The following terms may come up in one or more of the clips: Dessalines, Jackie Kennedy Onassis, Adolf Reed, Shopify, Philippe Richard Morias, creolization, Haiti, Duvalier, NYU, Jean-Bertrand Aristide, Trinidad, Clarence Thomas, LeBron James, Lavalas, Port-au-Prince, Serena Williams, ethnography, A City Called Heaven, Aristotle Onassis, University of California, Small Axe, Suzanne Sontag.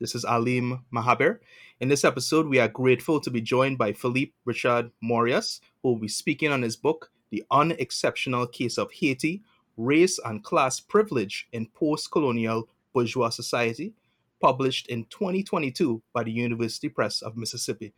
This is Alim Mahaber. In this episode, we are grateful to be joined by Philippe Richard Morias, who will be speaking on his book, The Unexceptional Case of Haiti, Race and Class Privilege in Post-Colonial Bourgeois Society, published in 2022 by the University Press of Mississippi.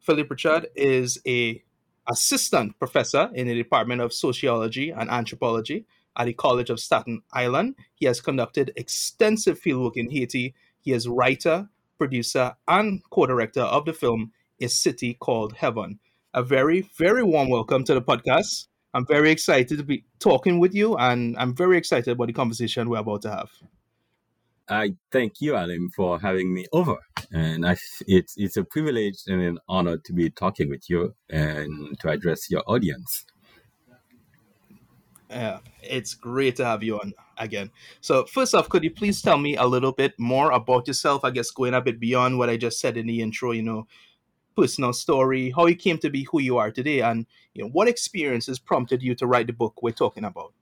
Philippe Richard is an assistant professor in the Department of Sociology and Anthropology at the College of Staten Island. He has conducted extensive fieldwork in Haiti. He is writer, producer, and co-director of the film A City Called Heaven. A very, very warm welcome to the podcast. I'm very excited to be talking with you, and I'm very excited about the conversation we're about to have. I thank you, Alim, for having me over. And it's a privilege and an honor to be talking with you and to address your audience. It's great to have you on again. So first off, could you please tell me a little bit more about yourself? I guess going a bit beyond what I just said in the intro, personal story, how you came to be who you are today, and what experiences prompted you to write the book we're talking about?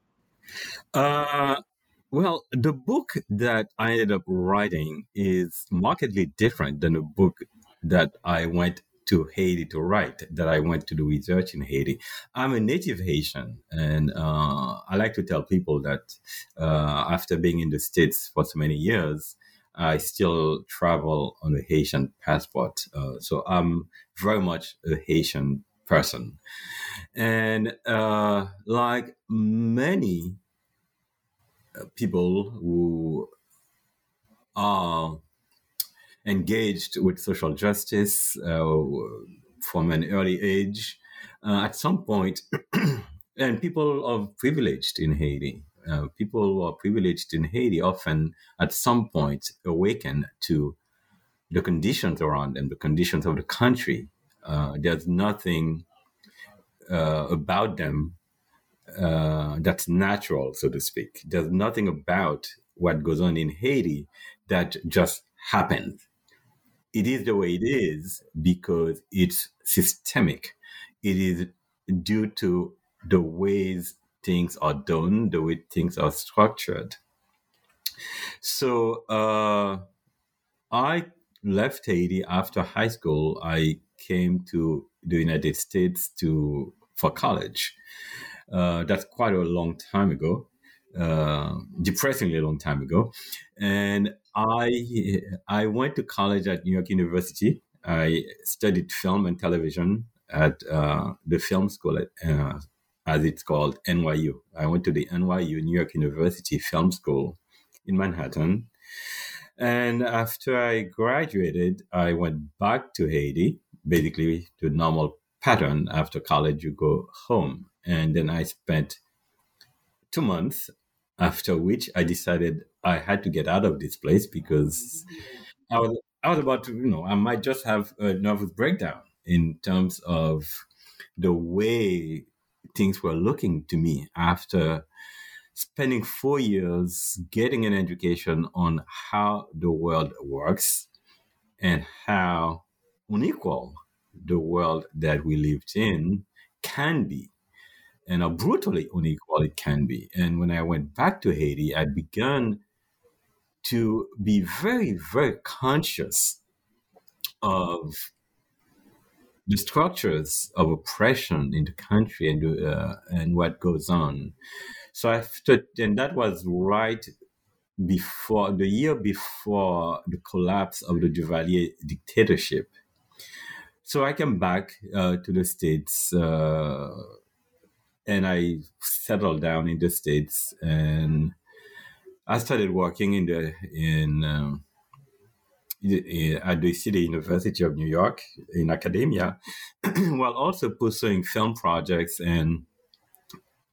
Well, the book that I ended up writing is markedly different than the book that I went to Haiti to write, that I went to do research in Haiti. I'm a native Haitian, and I like to tell people that after being in the States for so many years, I still travel on a Haitian passport. So I'm very much a Haitian person. And like many people who are engaged with social justice from an early age, at some point, and people are privileged in Haiti. People who are privileged in Haiti often, at some point, awaken to the conditions around them, the conditions of the country. There's nothing about them that's natural, so to speak. There's nothing about what goes on in Haiti that just happens. It is the way it is because it's systemic. It is due to the ways things are done, the way things are structured. So I left Haiti after high school. I came to the United States for college. That's quite a long time ago, depressingly a long time ago. And I went to college at New York University. I studied film and television at the film school, as it's called, NYU. I went to the NYU, New York University Film School in Manhattan. And after I graduated, I went back to Haiti, basically to the normal pattern. After college, you go home. And then I spent 2 months, after which I decided I had to get out of this place because I was about to, I might just have a nervous breakdown in terms of the way things were looking to me after spending 4 years getting an education on how the world works and how unequal the world that we lived in can be, and how brutally unequal it can be. And when I went back to Haiti, I began to be very, very conscious of the structures of oppression in the country and what goes on. So and that was right before, the year before the collapse of the Duvalier dictatorship. So I came back to the States and I settled down in the States, and I started working at the City University of New York in academia, while also pursuing film projects and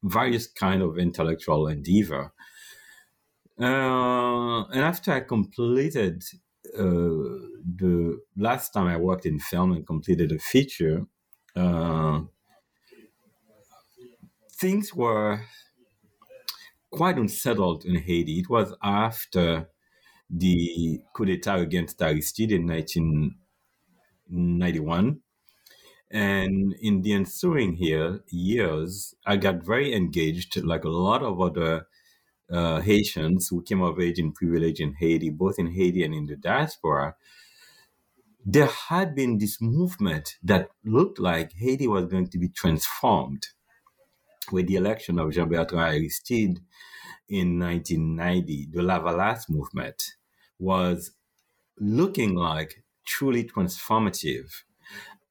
various kind of intellectual endeavor. And after I completed the last time I worked in film and completed a feature, things were quite unsettled in Haiti. It was after the coup d'etat against Aristide in 1991. And in the ensuing years, I got very engaged, like a lot of other Haitians who came of age in privilege in Haiti, both in Haiti and in the diaspora. There had been this movement that looked like Haiti was going to be transformed with the election of Jean-Bertrand Aristide in 1990. The Lavalas movement was looking like truly transformative.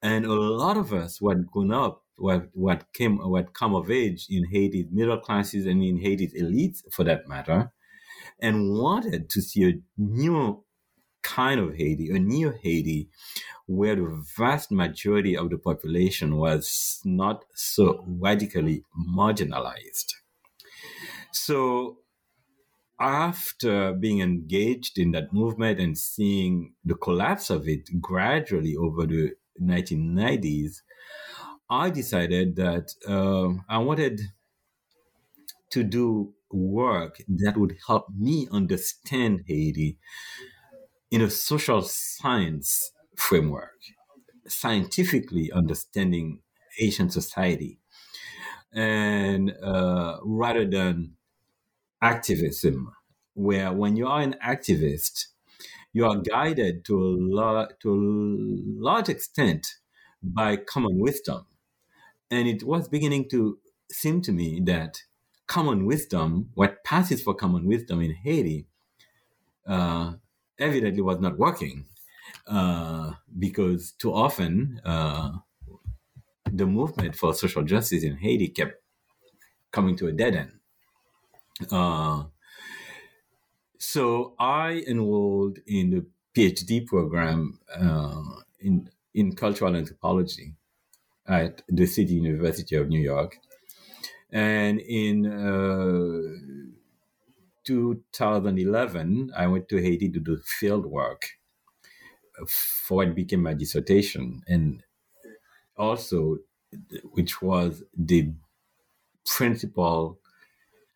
And a lot of us who had grown up, who had come of age in Haiti, middle classes, and in Haiti's elites, for that matter, and wanted to see a new kind of Haiti, a new Haiti, where the vast majority of the population was not so radically marginalized. So after being engaged in that movement and seeing the collapse of it gradually over the 1990s, I decided that I wanted to do work that would help me understand Haiti in a social science framework, scientifically understanding Haitian society, and rather than activism, where when you are an activist, you are guided to a large extent by common wisdom. And it was beginning to seem to me that common wisdom, what passes for common wisdom in Haiti, evidently was not working, because too often the movement for social justice in Haiti kept coming to a dead end. So I enrolled in the PhD program in cultural anthropology at the City University of New York. And in 2011, I went to Haiti to do field work for what became my dissertation, and also which was the principal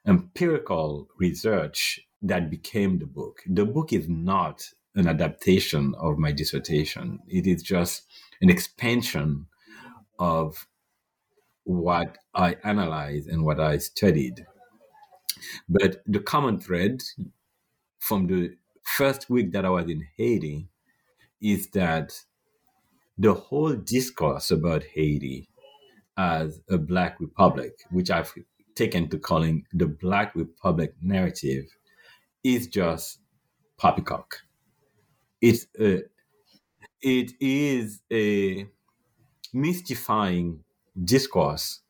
empirical research that became the book. The book is not an adaptation of my dissertation. It is just an expansion of what I analyzed and what I studied. But the common thread from the first week that I was in Haiti is that the whole discourse about Haiti as a Black Republic, which I've taken to calling the Black Republic narrative, is just poppycock. It is a mystifying discourse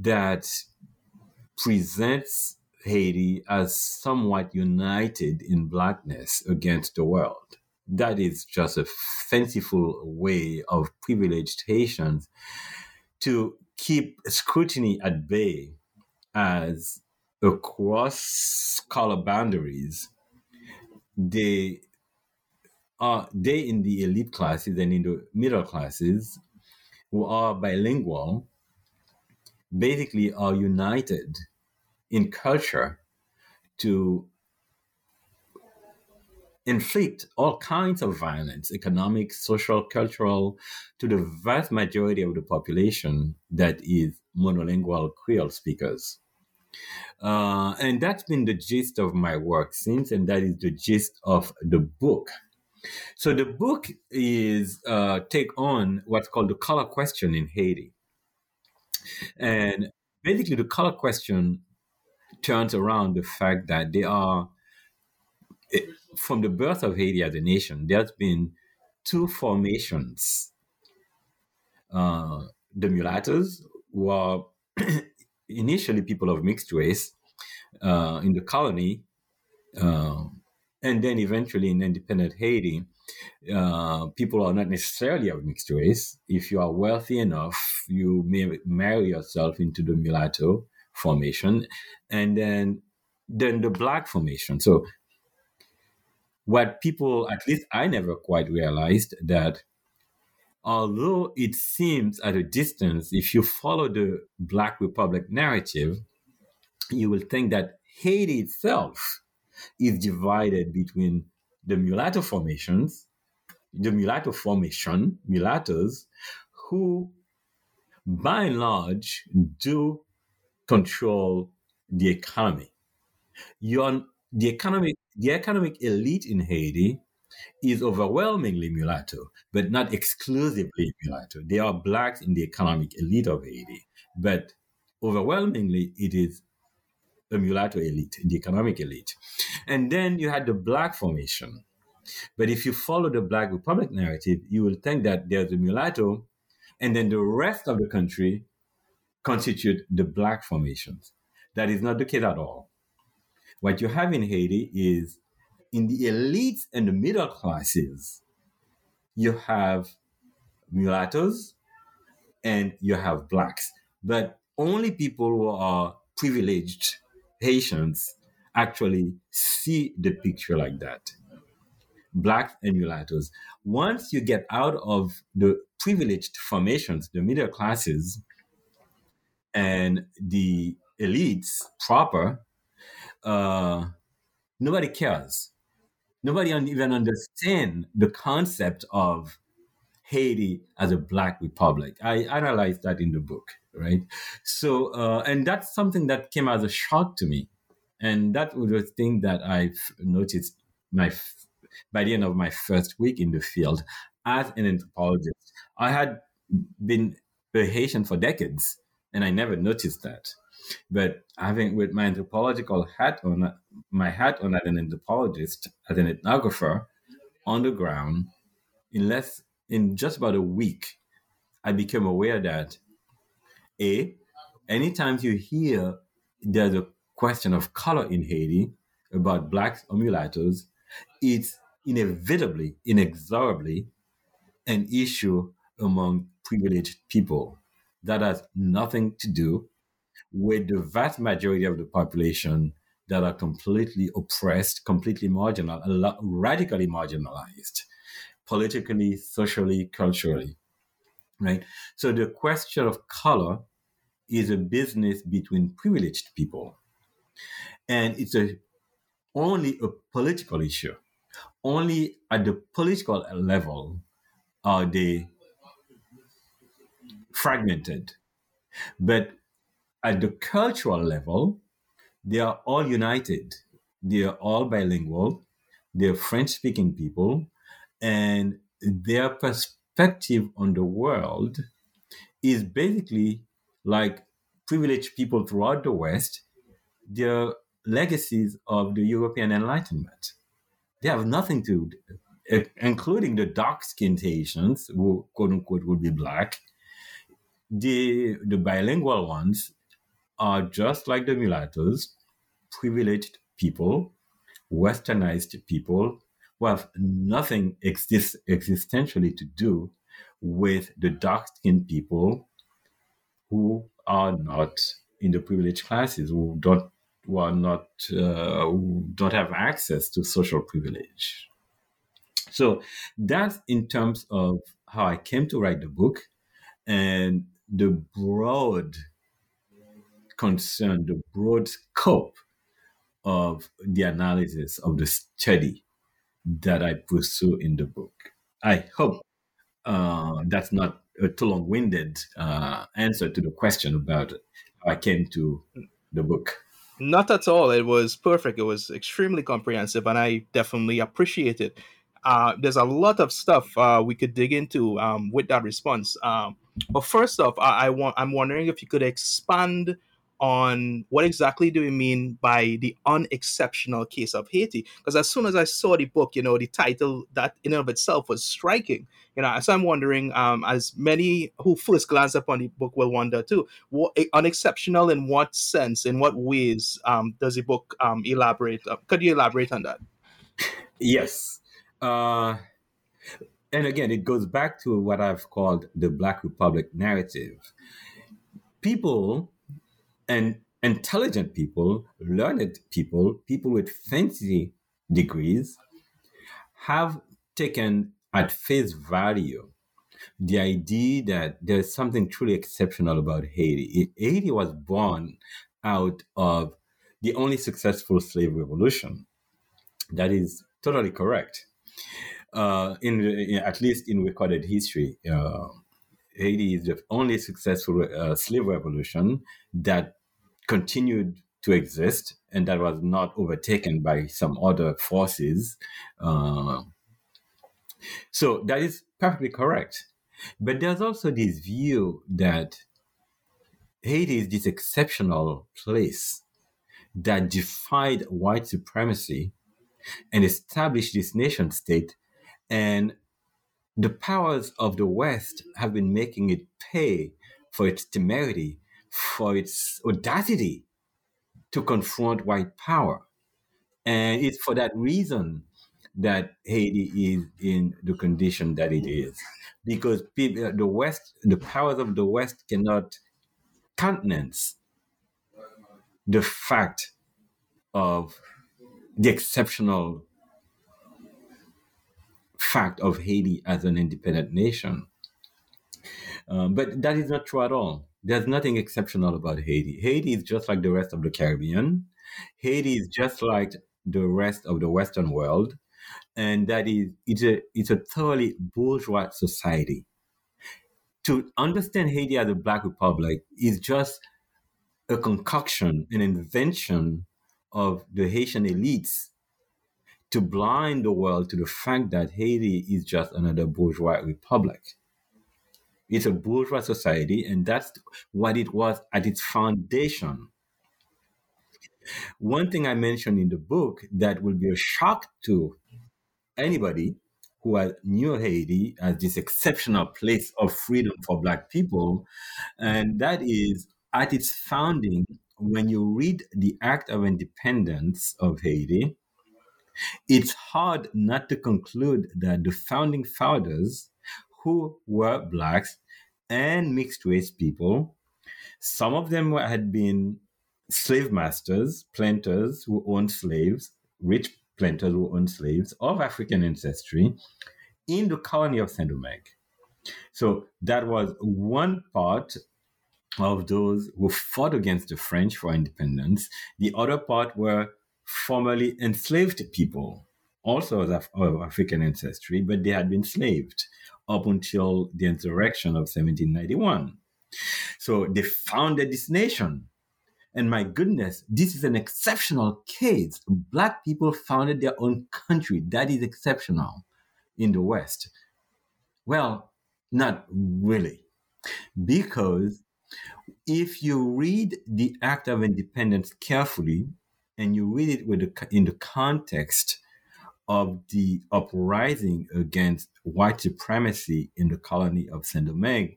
that presents Haiti as somewhat united in Blackness against the world. That is just a fanciful way of privileged Haitians to keep scrutiny at bay as across color boundaries, they in the elite classes and in the middle classes who are bilingual basically are united in culture to inflict all kinds of violence, economic, social, cultural, to the vast majority of the population that is monolingual Creole speakers. And that's been the gist of my work since, and that is the gist of the book. So the book is take on what's called the color question in Haiti. And basically the color question turns around the fact that there are, from the birth of Haiti as a nation, there's been two formations. The mulattoes were initially people of mixed race in the colony, and then eventually in independent Haiti, people are not necessarily of mixed race. If you are wealthy enough, you may marry yourself into the mulatto formation, and then the black formation. So what people, at least I never quite realized that although it seems at a distance, if you follow the Black Republic narrative, you will think that Haiti itself is divided between the mulatto formations, the mulatto formation, mulattoes, who by and large do control the economy. The economic elite in Haiti is overwhelmingly mulatto, but not exclusively mulatto. There are blacks in the economic elite of Haiti, but overwhelmingly it is a mulatto elite, the economic elite. And then you had the black formation. But if you follow the Black Republic narrative, you will think that there's a mulatto, and then the rest of the country constitute the black formations. That is not the case at all. What you have in Haiti is, in the elites and the middle classes, you have mulattoes and you have blacks, but only people who are privileged Haitians actually see the picture like that. Blacks and mulattoes. Once you get out of the privileged formations, the middle classes and the elites proper, nobody cares. Nobody even understands the concept of Haiti as a Black Republic. I analyzed that in the book, right? So, and that's something that came as a shock to me. And that was the thing that I've noticed by the end of my first week in the field as an anthropologist. I had been a Haitian for decades, and I never noticed that. But having with my anthropological hat on, my hat on as an anthropologist, as an ethnographer, on the ground, in just about a week, I became aware that, anytime you hear there's a question of color in Haiti about blacks or mulattoes, it's inevitably, inexorably, an issue among privileged people that has nothing to do with the vast majority of the population that are completely oppressed, completely marginalized, radically marginalized, politically, socially, culturally, right? So the question of color is a business between privileged people. And it's only a political issue. Only at the political level are they fragmented. But at the cultural level, they are all united. They are all bilingual. They're French-speaking people. And their perspective on the world is basically like privileged people throughout the West, their legacies of the European Enlightenment. They have nothing to do, including the dark-skinned Haitians, who, quote-unquote, would be black. The bilingual ones are just like the mulattoes, privileged people, westernized people who have nothing existentially to do with the dark-skinned people who are not in the privileged classes, who don't have access to social privilege. So that's in terms of how I came to write the book and the broad concern, the broad scope of the analysis of the study that I pursue in the book. I hope that's not a too long-winded answer to the question about how I came to the book. Not at all. It was perfect. It was extremely comprehensive, and I definitely appreciate it. There's a lot of stuff we could dig into with that response. But first off, I'm wondering if you could expand on what exactly do you mean by the unexceptional case of Haiti? Because as soon as I saw the book, you know, the title that in and of itself was striking. You know, so I'm wondering, as many who first glance upon the book will wonder too, what, unexceptional in what sense, in what ways does the book elaborate? Could you elaborate on that? Yes. And again, it goes back to what I've called the Black Republic narrative. People... and intelligent people, learned people, people with fancy degrees have taken at face value the idea that there's something truly exceptional about Haiti. Haiti was born out of the only successful slave revolution. That is totally correct. At least in recorded history, Haiti is the only successful slave revolution that continued to exist and that was not overtaken by some other forces. So that is perfectly correct. But there's also this view that Haiti is this exceptional place that defied white supremacy and established this nation state, and the powers of the West have been making it pay for its temerity, for its audacity to confront white power. And it's for that reason that Haiti is in the condition that it is. Because people, the West, the powers of the West cannot countenance the fact of the exceptional fact of Haiti as an independent nation. But that is not true at all. There's nothing exceptional about Haiti. Haiti is just like the rest of the Caribbean. Haiti is just like the rest of the Western world. And that is, it's a thoroughly bourgeois society. To understand Haiti as a Black Republic is just a concoction, an invention of the Haitian elites to blind the world to the fact that Haiti is just another bourgeois republic. It's a bourgeois society, and that's what it was at its foundation. One thing I mentioned in the book that will be a shock to anybody who has knew Haiti as this exceptional place of freedom for Black people, and that is at its founding, when you read the Act of Independence of Haiti, it's hard not to conclude that the founding fathers, who were Blacks and mixed-race people, some of them had been slave masters, planters who owned slaves, rich planters who owned slaves of African ancestry in the colony of Saint-Domingue. So that was one part of those who fought against the French for independence. The other part were formerly enslaved people, also of African ancestry, but they had been enslaved up until the insurrection of 1791. So they founded this nation. And my goodness, this is an exceptional case. Black people founded their own country. That is exceptional in the West. Well, not really, because if you read the Act of Independence carefully, and you read it in the context of the uprising against white supremacy in the colony of Saint-Domingue,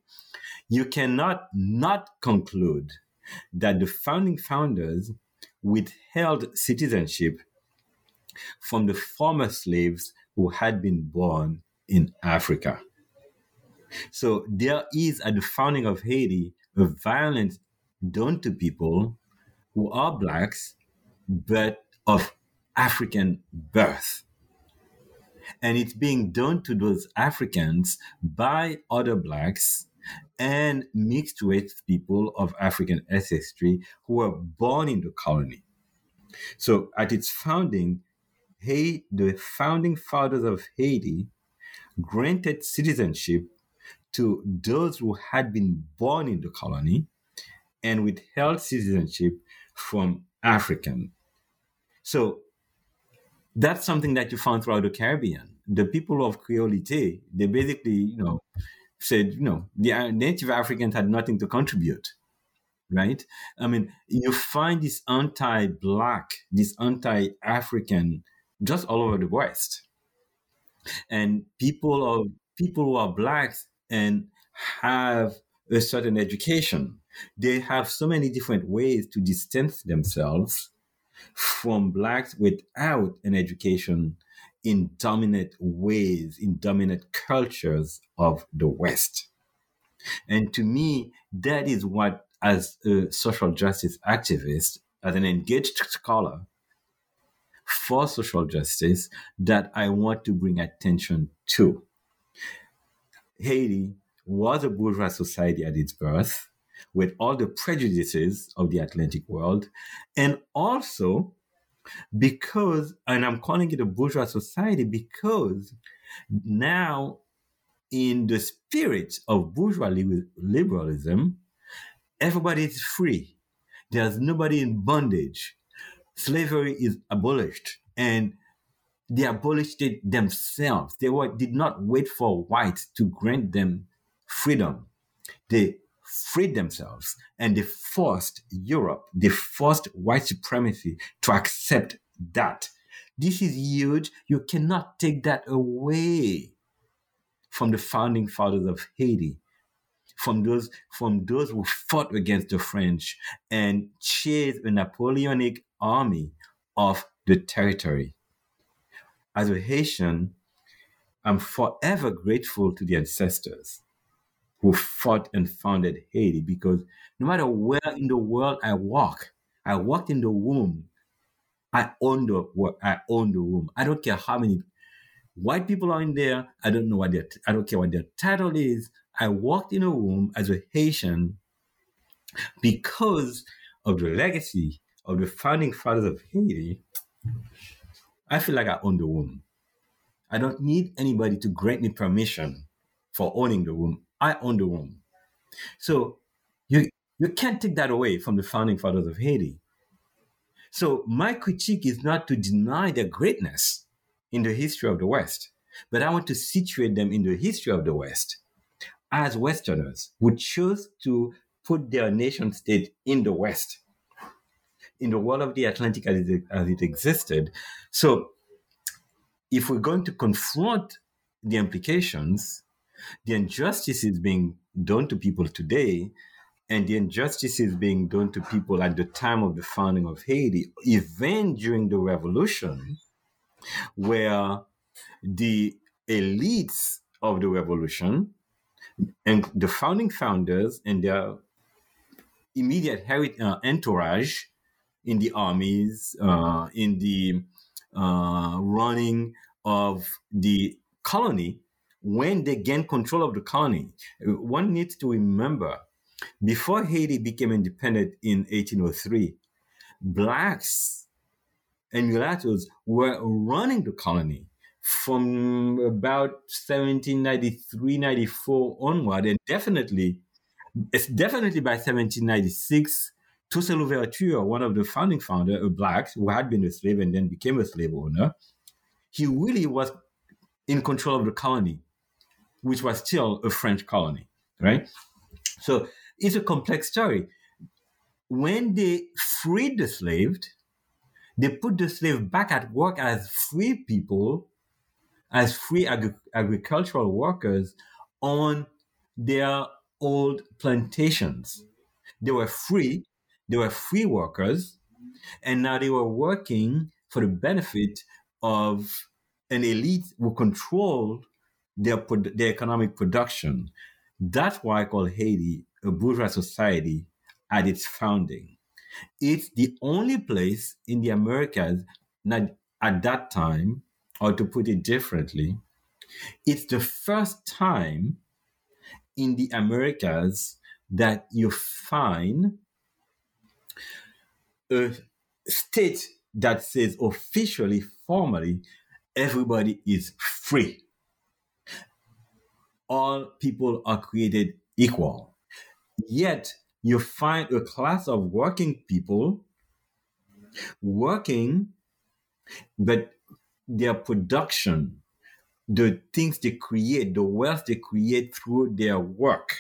you cannot not conclude that the founding founders withheld citizenship from the former slaves who had been born in Africa. So there is, at the founding of Haiti, a violence done to people who are Blacks, but of African birth. And it's being done to those Africans by other Blacks and mixed race people of African ancestry who were born in the colony. So at its founding, the founding fathers of Haiti granted citizenship to those who had been born in the colony and withheld citizenship from Africans. So that's something that you found throughout the Caribbean. The people of Creolite, they basically, said, the Native Africans had nothing to contribute, right? I mean, you find this anti-Black, this anti-African just all over the West. And people who are Blacks and have a certain education, they have so many different ways to distance themselves from Blacks without an education in dominant ways, in dominant cultures of the West. And to me, that is what, as a social justice activist, as an engaged scholar for social justice, that I want to bring attention to. Haiti was a bourgeois society at its birth, with all the prejudices of the Atlantic world, and also because, and I'm calling it a bourgeois society because now in the spirit of bourgeois liberalism, everybody is free. There's nobody in bondage. Slavery is abolished, and they abolished it themselves. They did not wait for whites to grant them freedom. They freed themselves, and they forced Europe, they forced white supremacy to accept that. This is huge. You cannot take that away from the founding fathers of Haiti, from those who fought against the French and chased a Napoleonic army off the territory. As a Haitian, I'm forever grateful to the ancestors who fought and founded Haiti, because no matter where in the world I walked in the womb, I own the womb. I don't care how many white people are in there. I don't care what their title is. I walked in a womb as a Haitian because of the legacy of the founding fathers of Haiti. I feel like I own the womb. I don't need anybody to grant me permission for owning the womb. I own the womb. So you can't take that away from the founding fathers of Haiti. So my critique is not to deny their greatness in the history of the West, but I want to situate them in the history of the West as Westerners who chose to put their nation state in the West, in the world of the Atlantic as it existed. So if we're going to confront the implications, the injustices being done to people today and the injustices being done to people at the time of the founding of Haiti, even during the revolution, where the elites of the revolution and the founding founders and their immediate entourage in the armies, in the running of the colony, when they gained control of the colony. One needs to remember, before Haiti became independent in 1803, Blacks and mulattoes were running the colony from about 1793, 94 onward, and definitely by 1796, Toussaint Louverture, one of the founding founders, a Black who had been a slave and then became a slave owner, he really was in control of the colony, which was still a French colony, right? So it's a complex story. When they freed the slaved, they put the slave back at work as free people, as free agricultural workers on their old plantations. They were free workers, and now they were working for the benefit of an elite who controlled their economic production. That's why I call Haiti a bourgeois society at its founding. It's the only place in the Americas at that time, or to put it differently, it's the first time in the Americas that you find a state that says officially, formally, everybody is free. All people are created equal. Yet you find a class of working people working, but their production, the things they create, the wealth they create through their work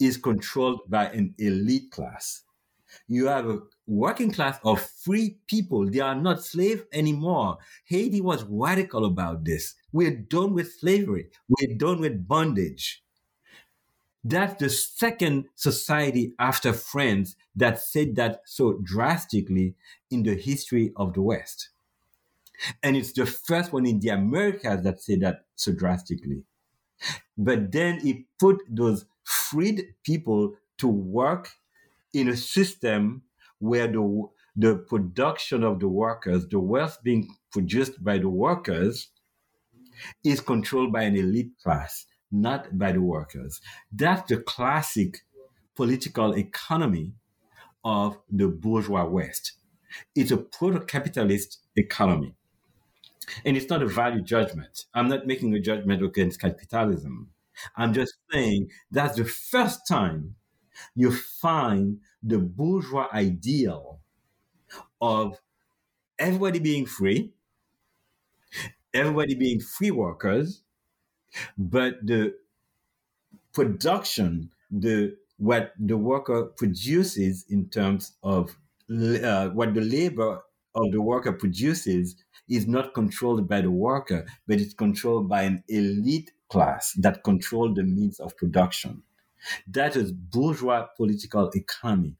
is controlled by an elite class. You have a working class of free people. They are not slaves anymore. Haiti was radical about this. We're done with slavery. We're done with bondage. That's the second society after France that said that so drastically in the history of the West. And it's the first one in the Americas that said that so drastically. But then it put those freed people to work in a system where the production of the workers, the wealth being produced by the workers, is controlled by an elite class, not by the workers. That's the classic political economy of the bourgeois West. It's a proto-capitalist economy. And it's not a value judgment. I'm not making a judgment against capitalism. I'm just saying that's the first time you find the bourgeois ideal of everybody being free workers, but the production, what the worker produces in terms of what the labor of the worker produces is not controlled by the worker, but it's controlled by an elite class that controls the means of production. That is bourgeois political economy.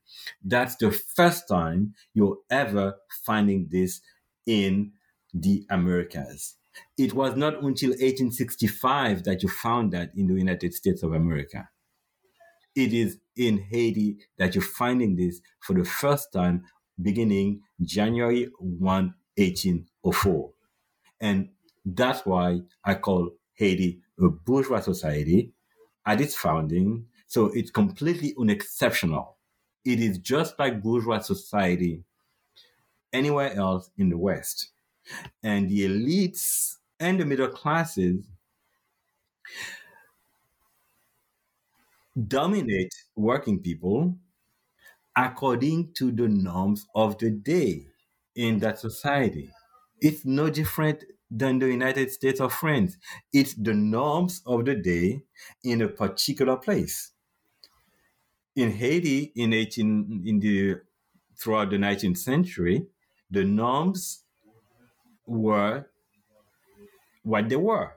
That's the first time you're ever finding this in the Americas. It was not until 1865 that you found that in the United States of America. It is in Haiti that you're finding this for the first time beginning January 1, 1804. And that's why I call Haiti a bourgeois society at its founding. So it's completely unexceptional. It is just like bourgeois society anywhere else in the West. And the elites and the middle classes dominate working people according to the norms of the day in that society. It's no different than the United States or France. It's the norms of the day in a particular place. In Haiti, throughout the 19th century, the norms were what they were.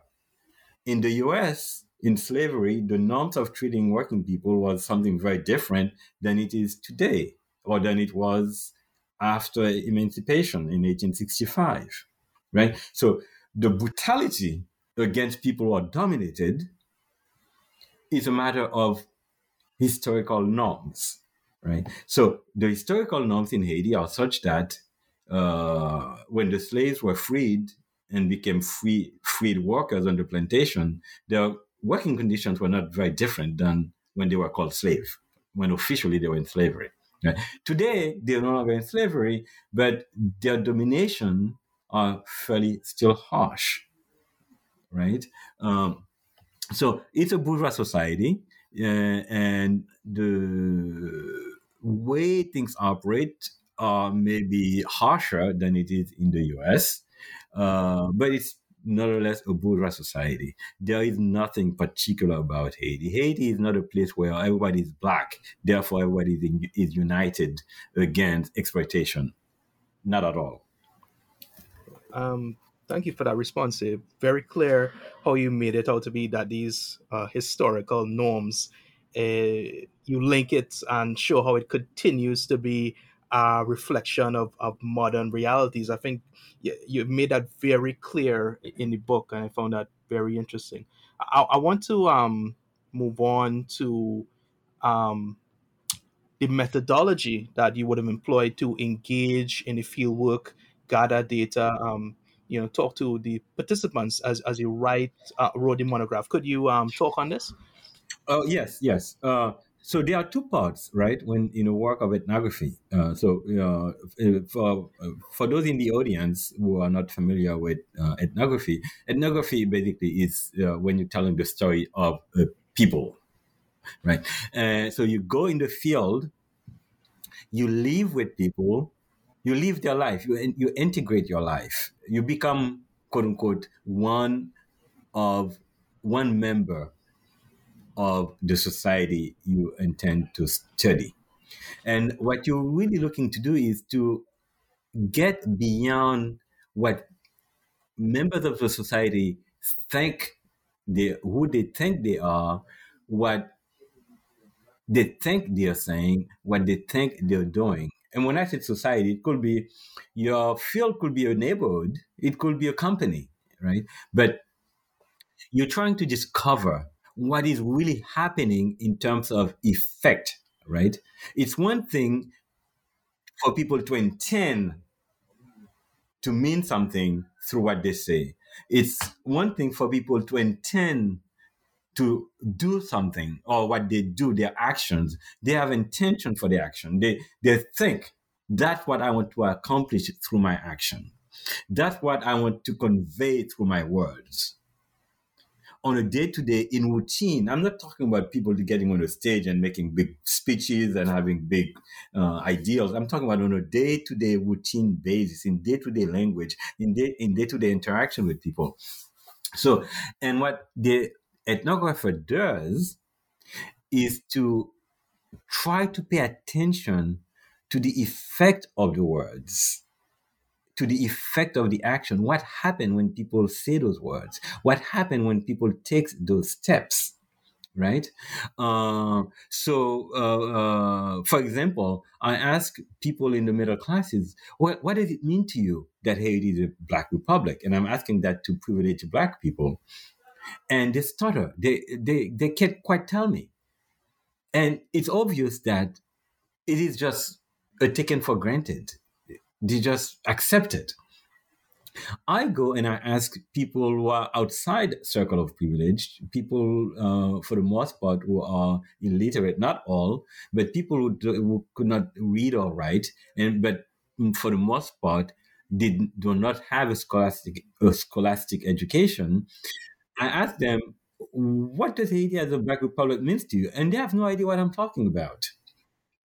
In the U.S., in slavery, the norms of treating working people was something very different than it is today, or than it was after emancipation in 1865. Right? So the brutality against people who are dominated is a matter of historical norms, right? So the historical norms in Haiti are such that when the slaves were freed and became freed workers on the plantation, their working conditions were not very different than when they were called slaves, when officially they were in slavery. Right? Today, they're no longer in slavery, but their domination are fairly still harsh, right? So it's a bourgeois society, and the way things operate are maybe harsher than it is in the US, but it's nonetheless a bourgeois society. There is nothing particular about Haiti. Haiti is not a place where everybody is black, therefore everybody is united against exploitation. Not at all. Thank you for that response. Very clear how you made it out to be that these historical norms, you link it and show how it continues to be a reflection of modern realities. I think you made that very clear in the book, and I found that very interesting. I want to move on to the methodology that you would have employed to engage in the field work, gather data, talk to the participants as you wrote the monograph. Could you talk on this? Yes. So there are two parts, right, when in a work of ethnography. For those in the audience who are not familiar with ethnography, ethnography basically is when you're telling the story of people, right? So you go in the field, you live with people, you live their life, you integrate your life, you become, quote unquote, one member of the society you intend to study. And what you're really looking to do is to get beyond what members of the society think they are, what they think they are saying, what they think they're doing. And when I say society, it could be your field, could be a neighborhood, it could be a company, right? But you're trying to discover what is really happening in terms of effect, right? It's one thing for people to intend to mean something through what they say. It's one thing for people to intend to do something, or what they do, their actions. They have intention for their action. They think, that's what I want to accomplish through my action. That's what I want to convey through my words. On a day-to-day, in routine, I'm not talking about people getting on a stage and making big speeches and having big ideals. I'm talking about on a day-to-day routine basis, in day-to-day language, in day-to-day interaction with people. So, and what the ethnographer does is to try to pay attention to the effect of the words, to the effect of the action. What happened when people say those words? What happened when people take those steps, right? For example, I ask people in the middle classes, what does it mean to you that Haiti is a Black republic? And I'm asking that to privileged Black people. And they stutter. They can't quite tell me. And it's obvious that it is just taken for granted. They just accept it. I go and I ask people who are outside circle of privilege, people for the most part who are illiterate, not all, but people who could not read or write, but for the most part did do not have a scholastic education. I ask them, what does Haiti as a Black republic means to you? And they have no idea what I'm talking about,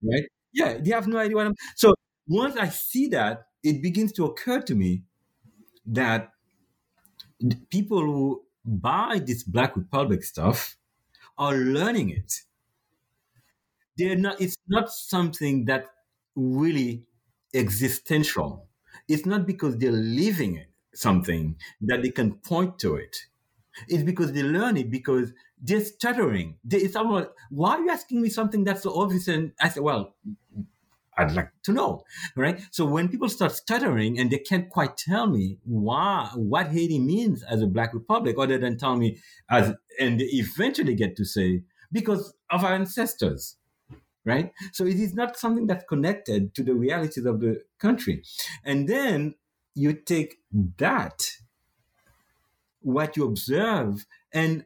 right? Yeah, they have no idea what I'm... So once I see that, it begins to occur to me that people who buy this Black republic stuff are learning it. They're not. It's not something that really existential. It's not because they're living something that they can point to it. It's because they learn it, because they're stuttering. It's almost, why are you asking me something that's so obvious? And I say, well, I'd like to know, right? So when people start stuttering and they can't quite tell me what Haiti means as a Black republic, other than tell me, and they eventually get to say, because of our ancestors, right? So it is not something that's connected to the realities of the country. And then you take that, what you observe, and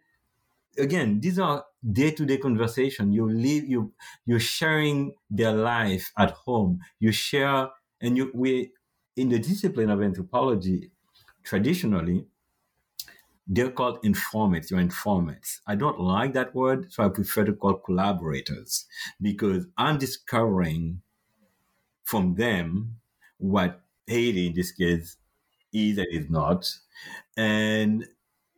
again, these are day-to-day conversation. You're sharing their life at home. You share, and we in the discipline of anthropology, traditionally, they're called informants. You're informants. I don't like that word, so I prefer to call collaborators, because I'm discovering from them what Haiti, in this case, is and is not. And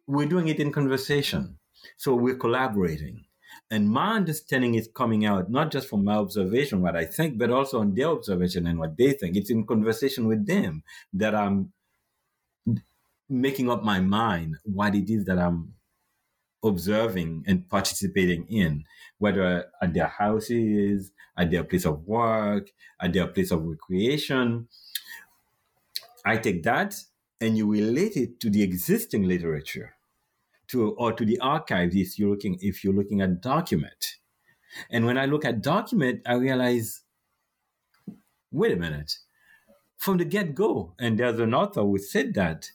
we're doing it in conversation. So we're collaborating. And my understanding is coming out, not just from my observation, what I think, but also on their observation and what they think. It's in conversation with them that I'm making up my mind what it is that I'm observing and participating in, whether at their houses, at their place of work, at their place of recreation. I take that and you relate it to the existing literature, or to the archives if you're looking at document. And when I look at document, I realize, wait a minute, from the get-go, and there's an author who said that,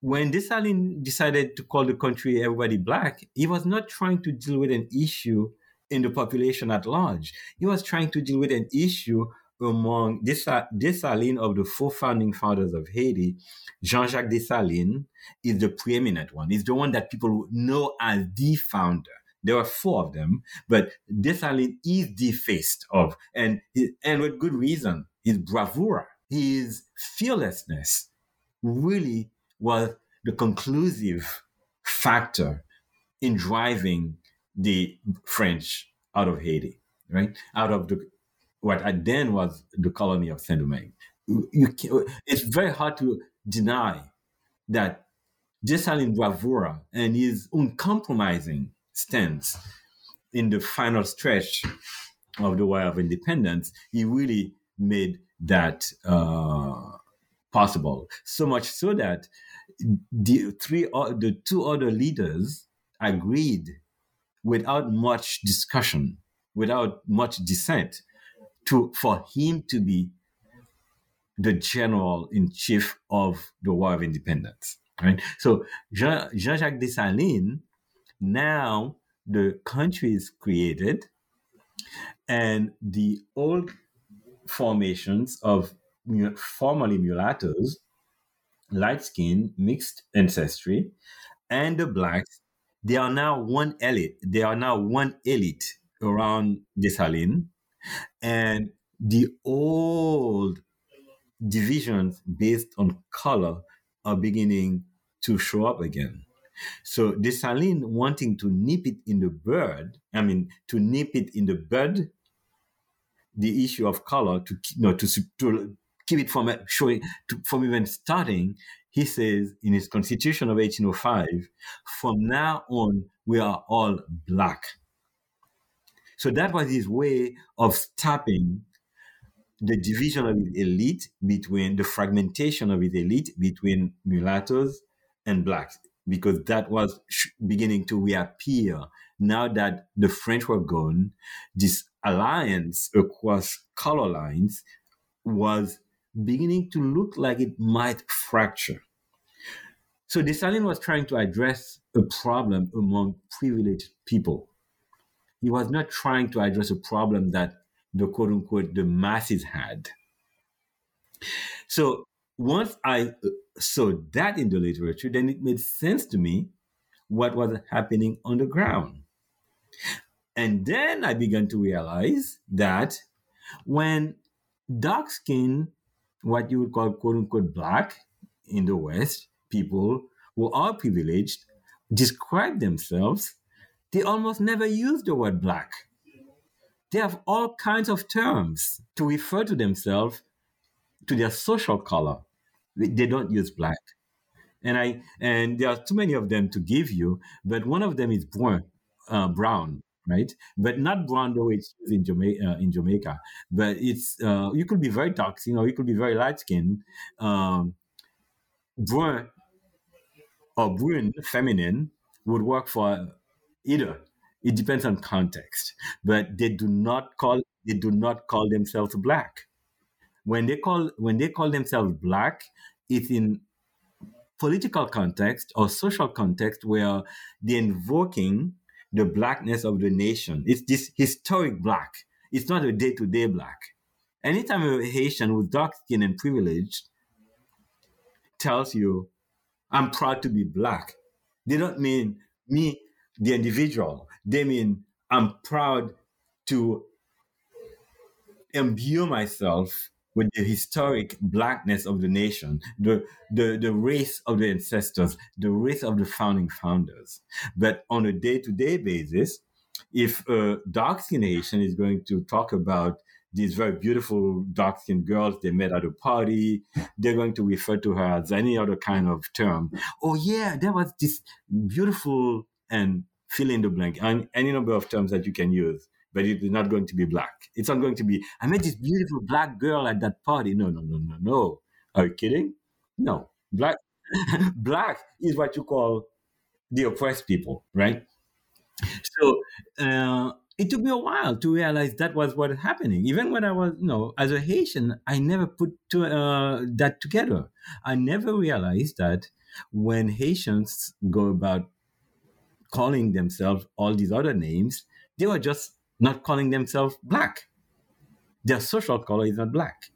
when Dessalines decided to call the country everybody Black, he was not trying to deal with an issue in the population at large. He was trying to deal with an issue among Dessalines of the four founding fathers of Haiti. Jean-Jacques Dessalines is the preeminent one. He's the one that people know as the founder. There were four of them, but Dessalines is the face of, and with good reason, his bravura, his fearlessness really was the conclusive factor in driving the French out of Haiti, right? Out of what then was the colony of Saint-Domingue. It's very hard to deny that Dessalines' bravura and his uncompromising stance in the final stretch of the War of Independence, he really made that possible. So much so that the two other leaders agreed without much discussion, without much dissent, for him to be the general in chief of the War of Independence. Right? So Jean-Jacques Dessalines, now the country is created, and the old formations of formerly mulattoes, light-skinned, mixed ancestry, and the blacks, they are now one elite. They are now one elite around Dessalines, and the old divisions based on color are beginning to show up again. So Dessalines, wanting to nip it in the bud, the issue of color, to keep it from showing, from even starting, he says in his Constitution of 1805, from now on, we are all black. So that was his way of stopping the division of his elite between, the fragmentation of his elite between mulattoes and blacks, because that was beginning to reappear now that the French were gone. This alliance across color lines was beginning to look like it might fracture. So Dessalines was trying to address a problem among privileged people. He was not trying to address a problem that the quote-unquote the masses had. So once I saw that in the literature, then it made sense to me what was happening on the ground. And then I began to realize that when dark skin, what you would call quote-unquote black in the West, people who are privileged, describe themselves, they almost never use the word black. They have all kinds of terms to refer to themselves, to their social color. They don't use black. And there are too many of them to give you, but one of them is brown. Right, but not brown the way it's used in Jamaica. But it's you could be very dark skinned or you could be very light skinned. Brun or brune, feminine, would work for either. It depends on context. But they do not call themselves black. When they call themselves black, it's in political context or social context where they're invoking the blackness of the nation. It's this historic black. It's not a day-to-day black. Anytime a Haitian with dark skin and privilege tells you, I'm proud to be black, they don't mean me, the individual. They mean I'm proud to imbue myself with the historic blackness of the nation, the race of the ancestors, the race of the founders. But on a day-to-day basis, if a dark-skinned Haitian is going to talk about these very beautiful dark-skinned girls they met at a party, they're going to refer to her as any other kind of term. Oh yeah, there was this beautiful, and fill in the blank, and any number of terms that you can use. But it is not going to be black. It's not going to be, I met this beautiful black girl at that party. No. Are you kidding? No. Black is what you call the oppressed people, right? So it took me a while to realize that was what was happening. Even when I was, as a Haitian, I never put that together. I never realized that when Haitians go about calling themselves all these other names, They were just not calling themselves black. Their social color is not black.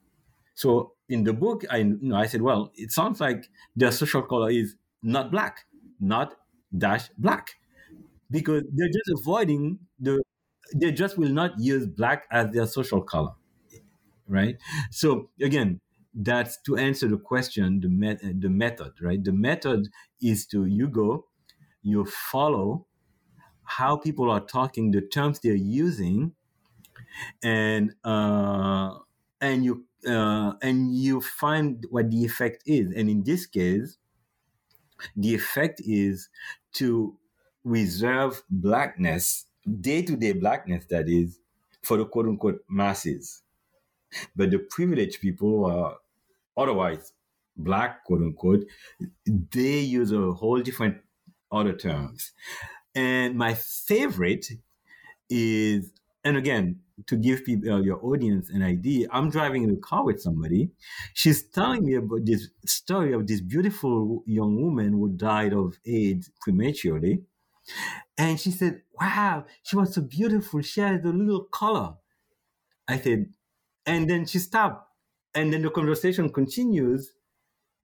So in the book, I said, well, it sounds like their social color is not black, not dash black, because they're just avoiding they just will not use black as their social color, right? So again, that's to answer the question, the method, right? The method is you follow how people are talking, the terms they're using, and you find what the effect is. And in this case, the effect is to reserve blackness, day-to-day blackness, that is, for the quote-unquote masses. But the privileged people who are otherwise black, quote-unquote, they use a whole different other terms. And my favorite is, and again, to give people, your audience an idea, I'm driving in a car with somebody. She's telling me about this story of this beautiful young woman who died of AIDS prematurely. And she said, wow, she was so beautiful. She had a little color. I said, and then she stopped. And then the conversation continues.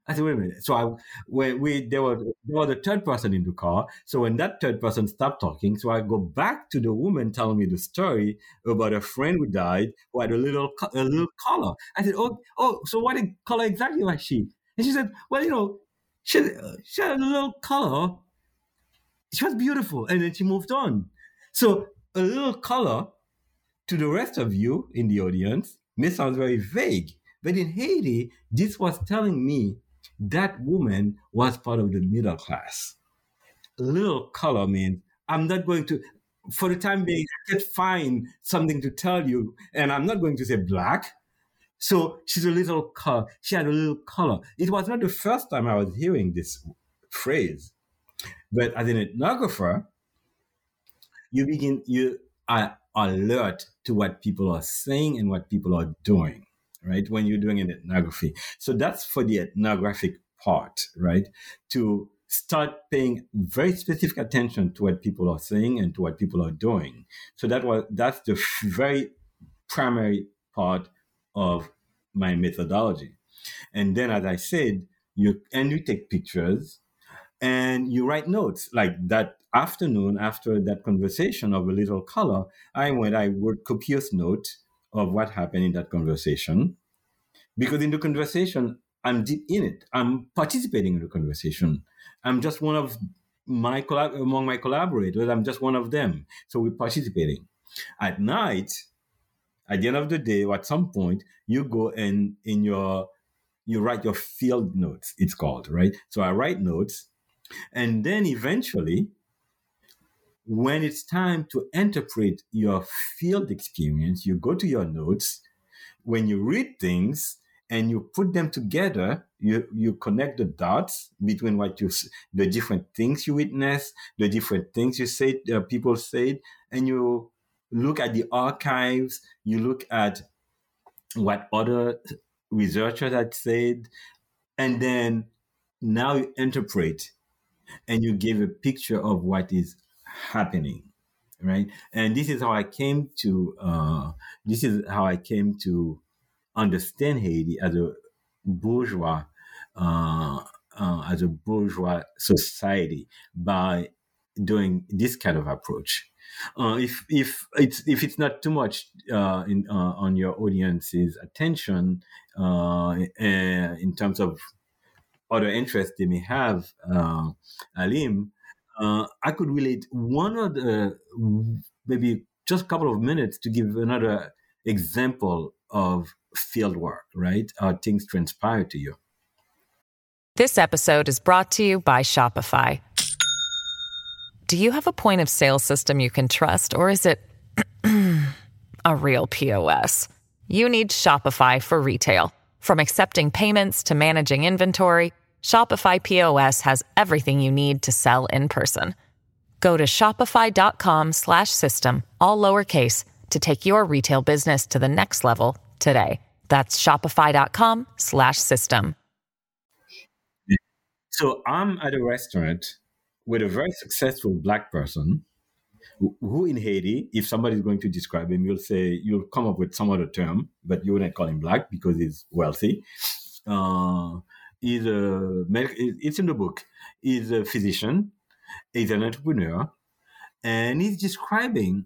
I said, wait a minute. So there was a third person in the car. So when that third person stopped talking, so I go back to the woman telling me the story about a friend who died who had a little color. I said, oh, so what color exactly was she? And she said, well, she had a little color. She was beautiful. And then she moved on. So a little color to the rest of you in the audience may sound very vague. But in Haiti, this was telling me that woman was part of the middle class. Little color means I'm not going to, for the time being, I can't find something to tell you, and I'm not going to say black. So she's a little color. She had a little color. It was not the first time I was hearing this phrase, but as an ethnographer, you are alert to what people are saying and what people are doing, right? When you're doing an ethnography. So that's for the ethnographic part, right? To start paying very specific attention to what people are saying and to what people are doing. So that's the very primary part of my methodology. And then, as I said, you take pictures and you write notes. Like that afternoon, after that conversation of a little color, I wrote copious notes of what happened in that conversation, because in the conversation, I'm deep in it. I'm participating in the conversation. I'm just one of among my collaborators. I'm just one of them. So we're participating. At night, at the end of the day, or at some point, you go and you write your field notes, it's called, right? So I write notes. And then eventually, when it's time to interpret your field experience, you go to your notes. When you read things and you put them together, you connect the dots between the different things you witness, the different things you say, people said, and you look at the archives, you look at what other researchers had said, and then now you interpret and you give a picture of what is happening, right? And this is how I came to understand Haiti as a bourgeois society by doing this kind of approach. If it's not too much on your audience's attention in terms of other interests they may have, Alim. I could relate one other, maybe just a couple of minutes, to give another example of field work, right? How things transpire to you. This episode is brought to you by Shopify. Do you have a point of sale system you can trust, or is it a real POS? You need Shopify for retail. From accepting payments to managing inventory, Shopify POS has everything you need to sell in person. Go to shopify.com/system, all lowercase, to take your retail business to the next level today. That's shopify.com/system. So I'm at a restaurant with a very successful black person who in Haiti, if somebody's going to describe him, you'll say, you'll come up with some other term, but you wouldn't call him black because he's wealthy. He's a, it's in the book, he's a physician, he's an entrepreneur, and he's describing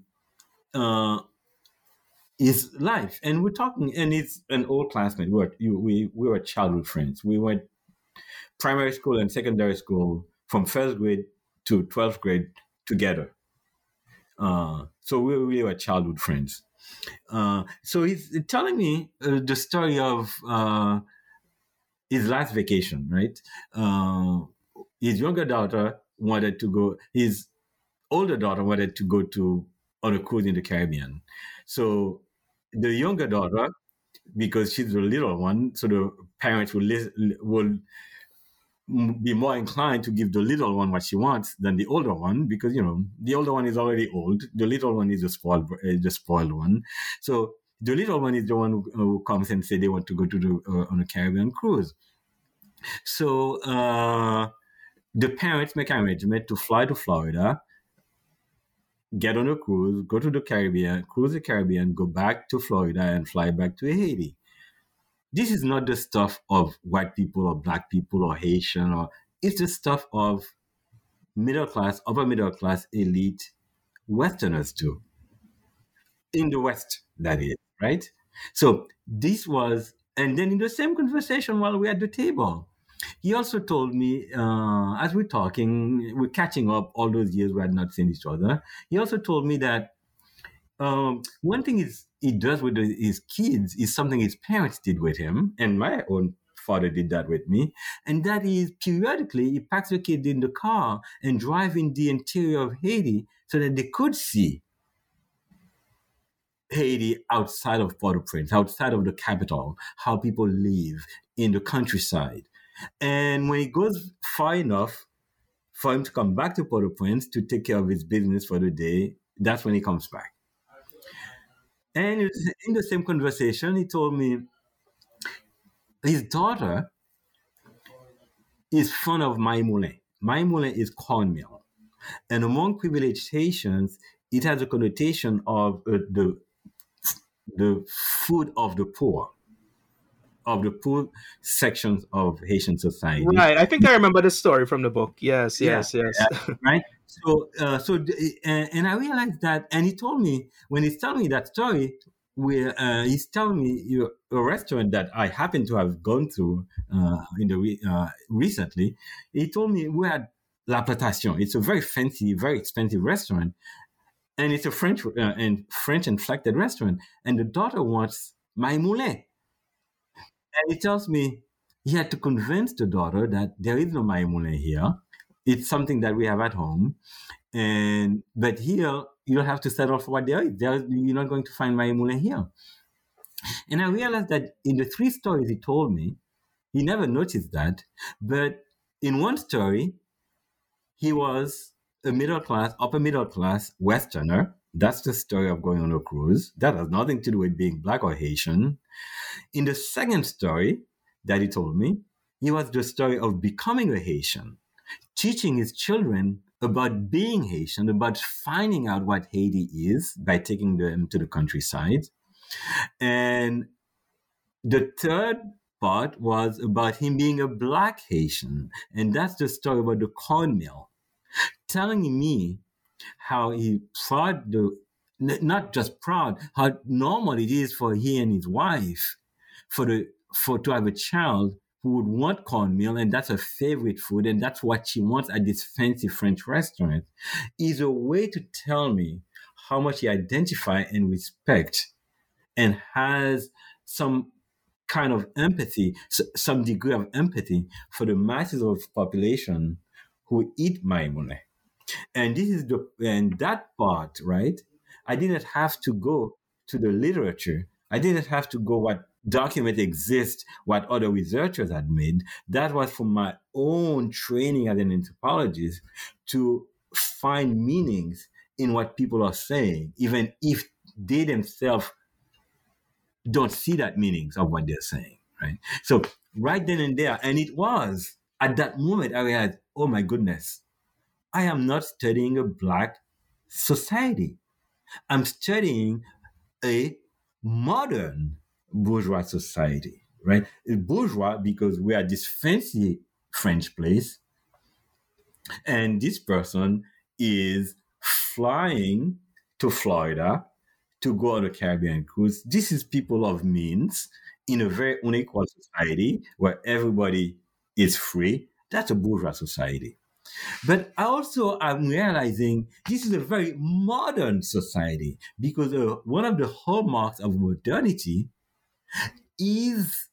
his life. And we're talking, and it's an old classmate. We were childhood friends. We went primary school and secondary school from first grade to 12th grade together. So we really were childhood friends. So he's telling me the story of his last vacation, right? His younger daughter wanted to go, his older daughter wanted to go to on a cruise in the Caribbean. So the younger daughter, because she's the little one, so the parents will be more inclined to give the little one what she wants than the older one, because, you know, the older one is already old. The little one is the spoiled one. So the little one is the one who comes and says they want to go to the, on a Caribbean cruise. So the parents make arrangement to fly to Florida, get on a cruise, go to the Caribbean, cruise the Caribbean, go back to Florida and fly back to Haiti. This is not the stuff of white people or black people or Haitian, or it's the stuff of middle class, upper middle class, elite Westerners too. In the West, that is, right? So this was, and then in the same conversation while we were at the table, he also told me, as we're talking, we're catching up all those years we had not seen each other. He also told me that one thing is he does with his kids is something his parents did with him, and my own father did that with me, and that is periodically he packs the kids in the car and drives in the interior of Haiti so that they could see Haiti outside of Port-au-Prince, outside of the capital, how people live in the countryside. And when he goes far enough for him to come back to Port-au-Prince to take care of his business for the day, that's when he comes back. And in the same conversation, he told me his daughter is fond of maïs moulin. Maïs moulin is cornmeal. And among privileged Haitians, it has a connotation of the food of the poor. Of the poor sections of Haitian society. Right. I think I remember the story from the book. Yes. Right. So I realized that, and he told me, when he's telling me that story, he's telling me a restaurant that I happen to have gone to recently. He told me we had La Plantation. It's a very fancy, very expensive restaurant. And it's a French inflected restaurant. And the daughter wants maïs moulin. And he tells me he had to convince the daughter that there is no maïs moulin here. It's something that we have at home. But here, you don't have to settle for what there is. You're not going to find maïs moulin here. And I realized that in the three stories he told me, he never noticed that. But in one story, he was a middle class, upper middle class Westerner. That's the story of going on a cruise. That has nothing to do with being black or Haitian. In the second story that he told me, it was the story of becoming a Haitian, teaching his children about being Haitian, about finding out what Haiti is by taking them to the countryside. And the third part was about him being a black Haitian. And that's the story about the cornmeal, telling me how he proud, not just proud, how normal it is for he and his wife to have a child who would want cornmeal, and that's her favorite food, and that's what she wants at this fancy French restaurant, is a way to tell me how much he identifies and respects and has some kind of empathy, some degree of empathy for the masses of population who eat maïs moulin. And this is that part, right? I didn't have to go to the literature. I didn't have to go what document exists, what other researchers had made. That was from my own training as an anthropologist to find meanings in what people are saying, even if they themselves don't see that meanings of what they're saying, right? So right then and there, and it was at that moment I realized, oh my goodness, I am not studying a black society. I'm studying a modern bourgeois society, right? Bourgeois because we are this fancy French place, and this person is flying to Florida to go on a Caribbean cruise. This is people of means in a very unequal society where everybody is free. That's a bourgeois society. But I also am realizing this is a very modern society because one of the hallmarks of modernity is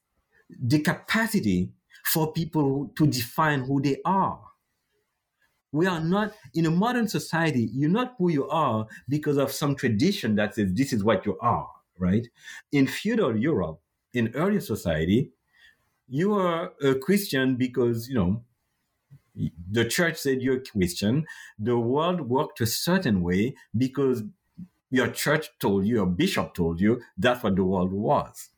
the capacity for people to define who they are. We are not, in a modern society, you're not who you are because of some tradition that says this is what you are, right? In feudal Europe, in earlier society, you are a Christian because, you know, the church said you're a Christian. The world worked a certain way because your church told you, your bishop told you, that's what the world was.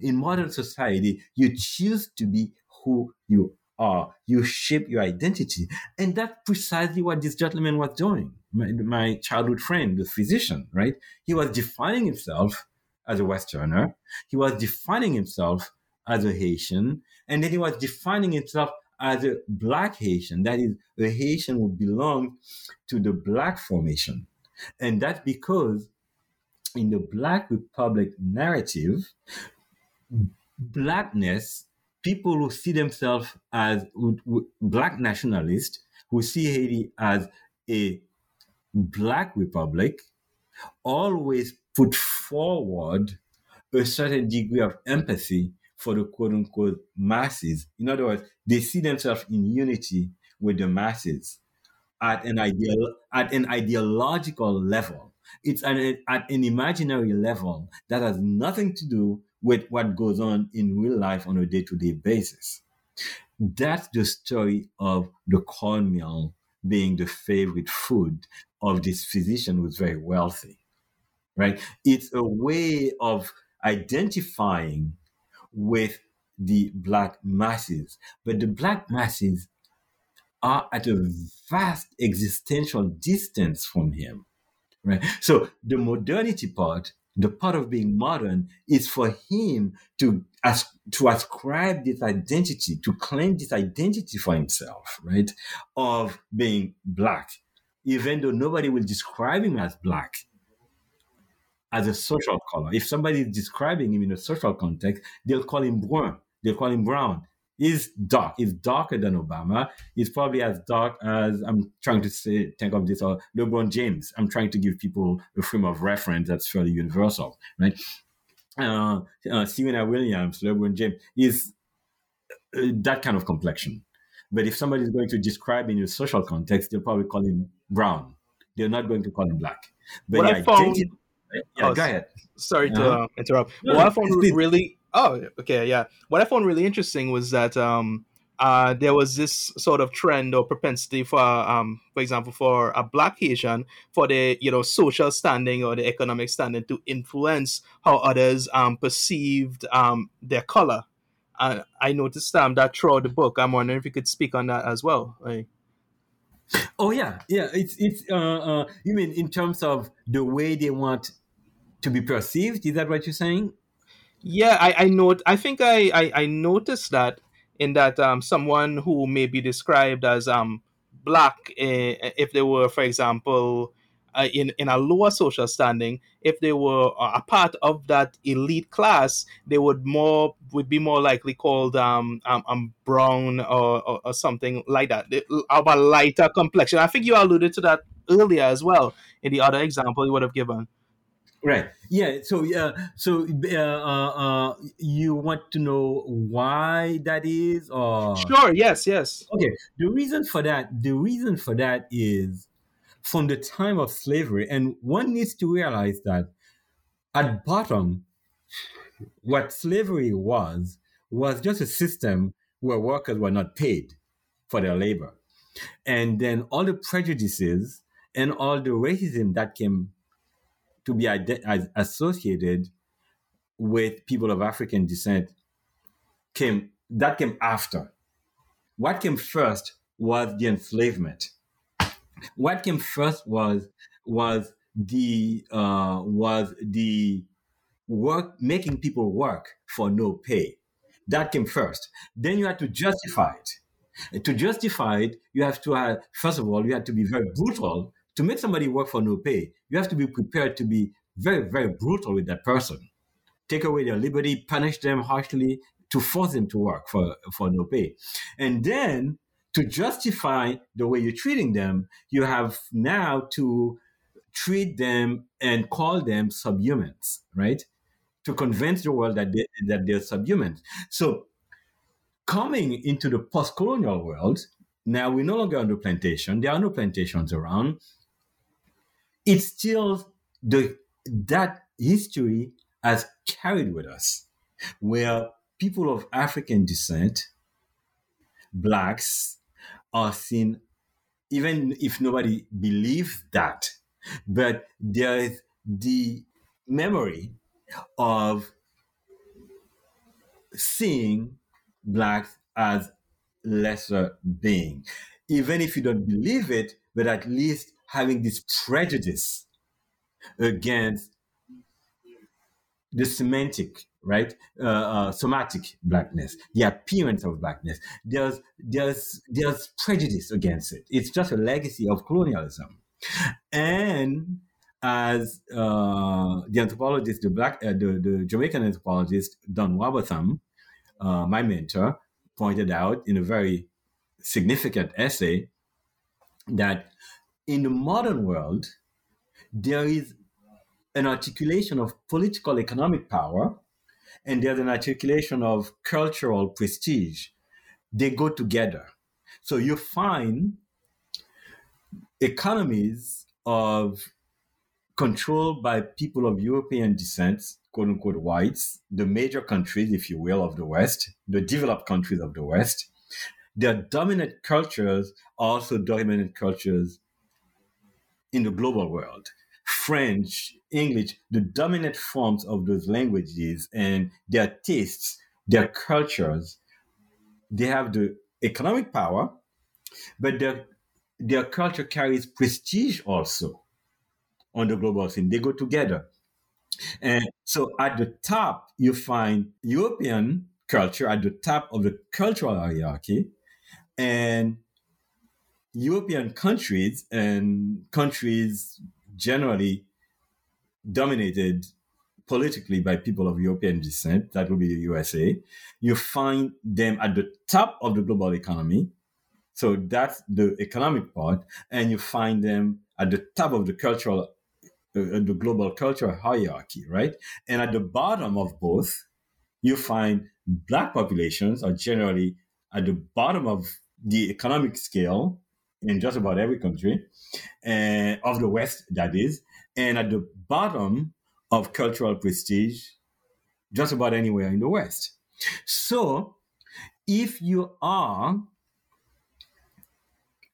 In modern society, you choose to be who you are. You shape your identity. And that's precisely what this gentleman was doing. My childhood friend, the physician, right? He was defining himself as a Westerner. He was defining himself as a Haitian. And then he was defining himself as a Black Haitian, that is, a Haitian who belonged to the Black formation. And that's because in the Black Republic narrative, Blackness, people who see themselves as Black nationalists, who see Haiti as a Black Republic, always put forward a certain degree of empathy for the quote-unquote masses. In other words, they see themselves in unity with the masses at an ideological level. It's at an imaginary level that has nothing to do with what goes on in real life on a day-to-day basis. That's the story of the cornmeal being the favorite food of this physician who's very wealthy, right? It's a way of identifying with the Black masses. But the Black masses are at a vast existential distance from him, right? So the modernity part, the part of being modern, is for him to ascribe this identity, to claim this identity for himself, right, of being Black, even though nobody will describe him as Black, as a social color. If somebody is describing him in a social context, they'll call him brun, they'll call him brown. He's dark, he's darker than Obama. He's probably as dark as, I'm trying to think of this, or LeBron James. I'm trying to give people a frame of reference that's fairly universal, right? Serena Williams, LeBron James, is that kind of complexion. But if somebody's going to describe him in a social context, they'll probably call him brown. They're not going to call him Black. But yeah, go ahead. Sorry to interrupt. No, what I found really... Oh, okay, yeah. What I found really interesting was that there was this sort of trend or propensity for example, for a Black Haitian, for the, you know, social standing or the economic standing to influence how others perceived their color. I noticed that throughout the book. I'm wondering if you could speak on that as well. Right? Oh, yeah. It's you mean in terms of the way they want to be perceived? Is that what you're saying? Yeah, I noticed that in that someone who may be described as Black, if they were, for example, in a lower social standing, if they were a part of that elite class, they would be more likely called brown or something like that, of a lighter complexion. I think you alluded to that earlier as well in the other example you would have given. Right. Yeah. So you want to know why that is, or sure. Yes. Okay. The reason for that is from the time of slavery, and one needs to realize that at bottom, what slavery was just a system where workers were not paid for their labor, and then all the prejudices and all the racism that came to be associated with people of African descent came after. What came first was the enslavement. What came first was was the work, making people work for no pay. That came first. Then you had to justify it. To justify it, you have to have, first of all, you had to be very brutal. To make somebody work for no pay, you have to be prepared to be very, very brutal with that person. Take away their liberty, punish them harshly, to force them to work for no pay. And then to justify the way you're treating them, you have now to treat them and call them subhumans, right? To convince the world that they're subhumans. So coming into the post-colonial world, now we're no longer on the plantation. There are no plantations around. It's still that history has carried with us, where people of African descent, blacks, are seen, even if nobody believes that, but there is the memory of seeing blacks as lesser being, even if you don't believe it, but at least having this prejudice against the semantic, right? Somatic blackness, the appearance of blackness. There's prejudice against it. It's just a legacy of colonialism. And as the anthropologist, the Jamaican anthropologist Don Wabatham, my mentor, pointed out in a very significant essay, that in the modern world, there is an articulation of political economic power and there's an articulation of cultural prestige. They go together. So you find economies of controlled by people of European descent, quote-unquote whites, the major countries, if you will, of the West, the developed countries of the West. Their dominant cultures are also dominant cultures in the global world. French, English, the dominant forms of those languages and their tastes, their cultures, they have the economic power, but their culture carries prestige also on the global scene. They go together. And so at the top, you find European culture at the top of the cultural hierarchy, and European countries and countries generally dominated politically by people of European descent, that would be the USA. You find them at the top of the global economy. So that's the economic part. And you find them at the top of the cultural, the global cultural hierarchy, right? And at the bottom of both, you find Black populations are generally at the bottom of the economic scale in just about every country, of the West, that is, and at the bottom of cultural prestige just about anywhere in the West. So if you are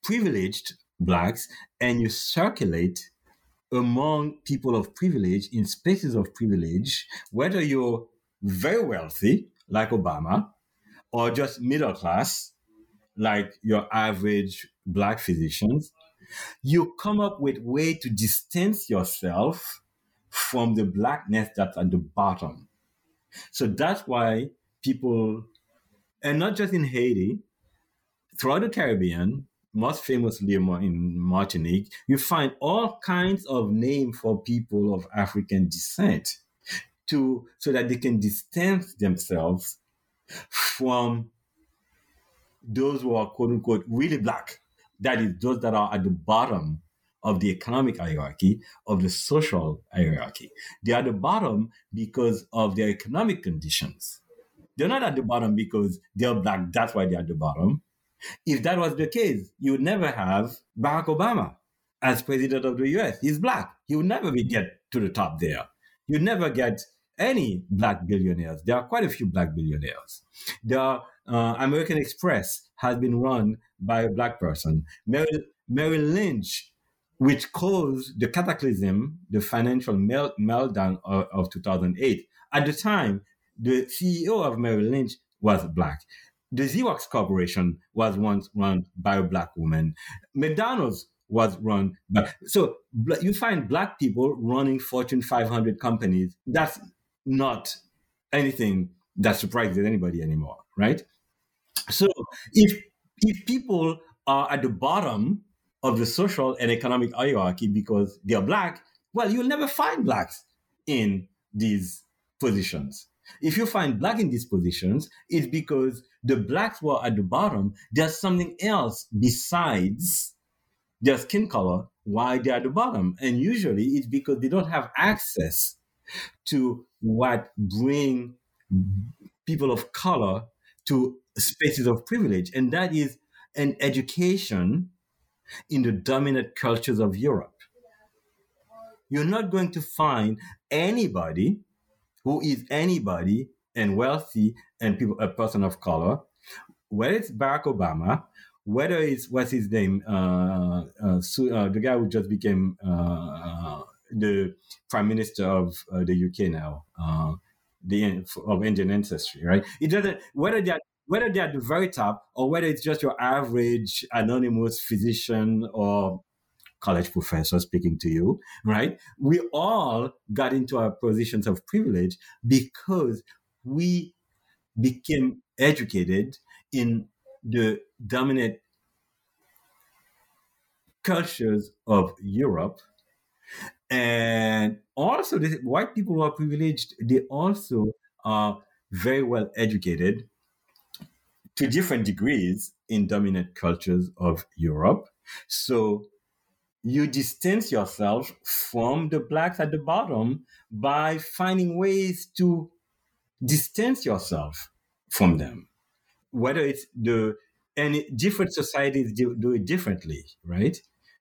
privileged Blacks and you circulate among people of privilege in spaces of privilege, whether you're very wealthy, like Obama, or just middle class, like your average Black physicians, you come up with way to distance yourself from the Blackness that's at the bottom. So that's why people, and not just in Haiti, throughout the Caribbean, most famously in Martinique, you find all kinds of names for people of African descent so that they can distance themselves from those who are, quote unquote, really Black. That is, those that are at the bottom of the economic hierarchy, of the social hierarchy. They are at the bottom because of their economic conditions. They're not at the bottom because they're Black, that's why they're at the bottom. If that was the case, you would never have Barack Obama as president of the US. He's Black. He would never get to the top there. You'd never get any Black billionaires. There are quite a few Black billionaires. American Express has been run by a Black person. Merrill Lynch, which caused the cataclysm, the financial meltdown of 2008. At the time, the CEO of Merrill Lynch was Black. The Xerox Corporation was once run by a Black woman. McDonald's was run by. So you find Black people running Fortune 500 companies. That's not anything that surprises anybody anymore, right? So if people are at the bottom of the social and economic hierarchy because they're Black, well, you'll never find Blacks in these positions. If you find Black in these positions, it's because the Blacks were at the bottom. There's something else besides their skin color why they're at the bottom. And usually it's because they don't have access to what bring people of color to spaces of privilege. And that is an education in the dominant cultures of Europe. You're not going to find anybody who is anybody and wealthy and people, a person of color, whether it's Barack Obama, whether it's, what's his name, the guy who just became the prime minister of the UK now, of Indian ancestry, right? It doesn't, whether they're at the very top or whether it's just your average anonymous physician or college professor speaking to you, right? We all got into our positions of privilege because we became educated in the dominant cultures of Europe. And also, the white people who are privileged, they also are very well educated to different degrees in dominant cultures of Europe. So you distance yourself from the Blacks at the bottom by finding ways to distance yourself from them. Whether it's different societies do it differently, right?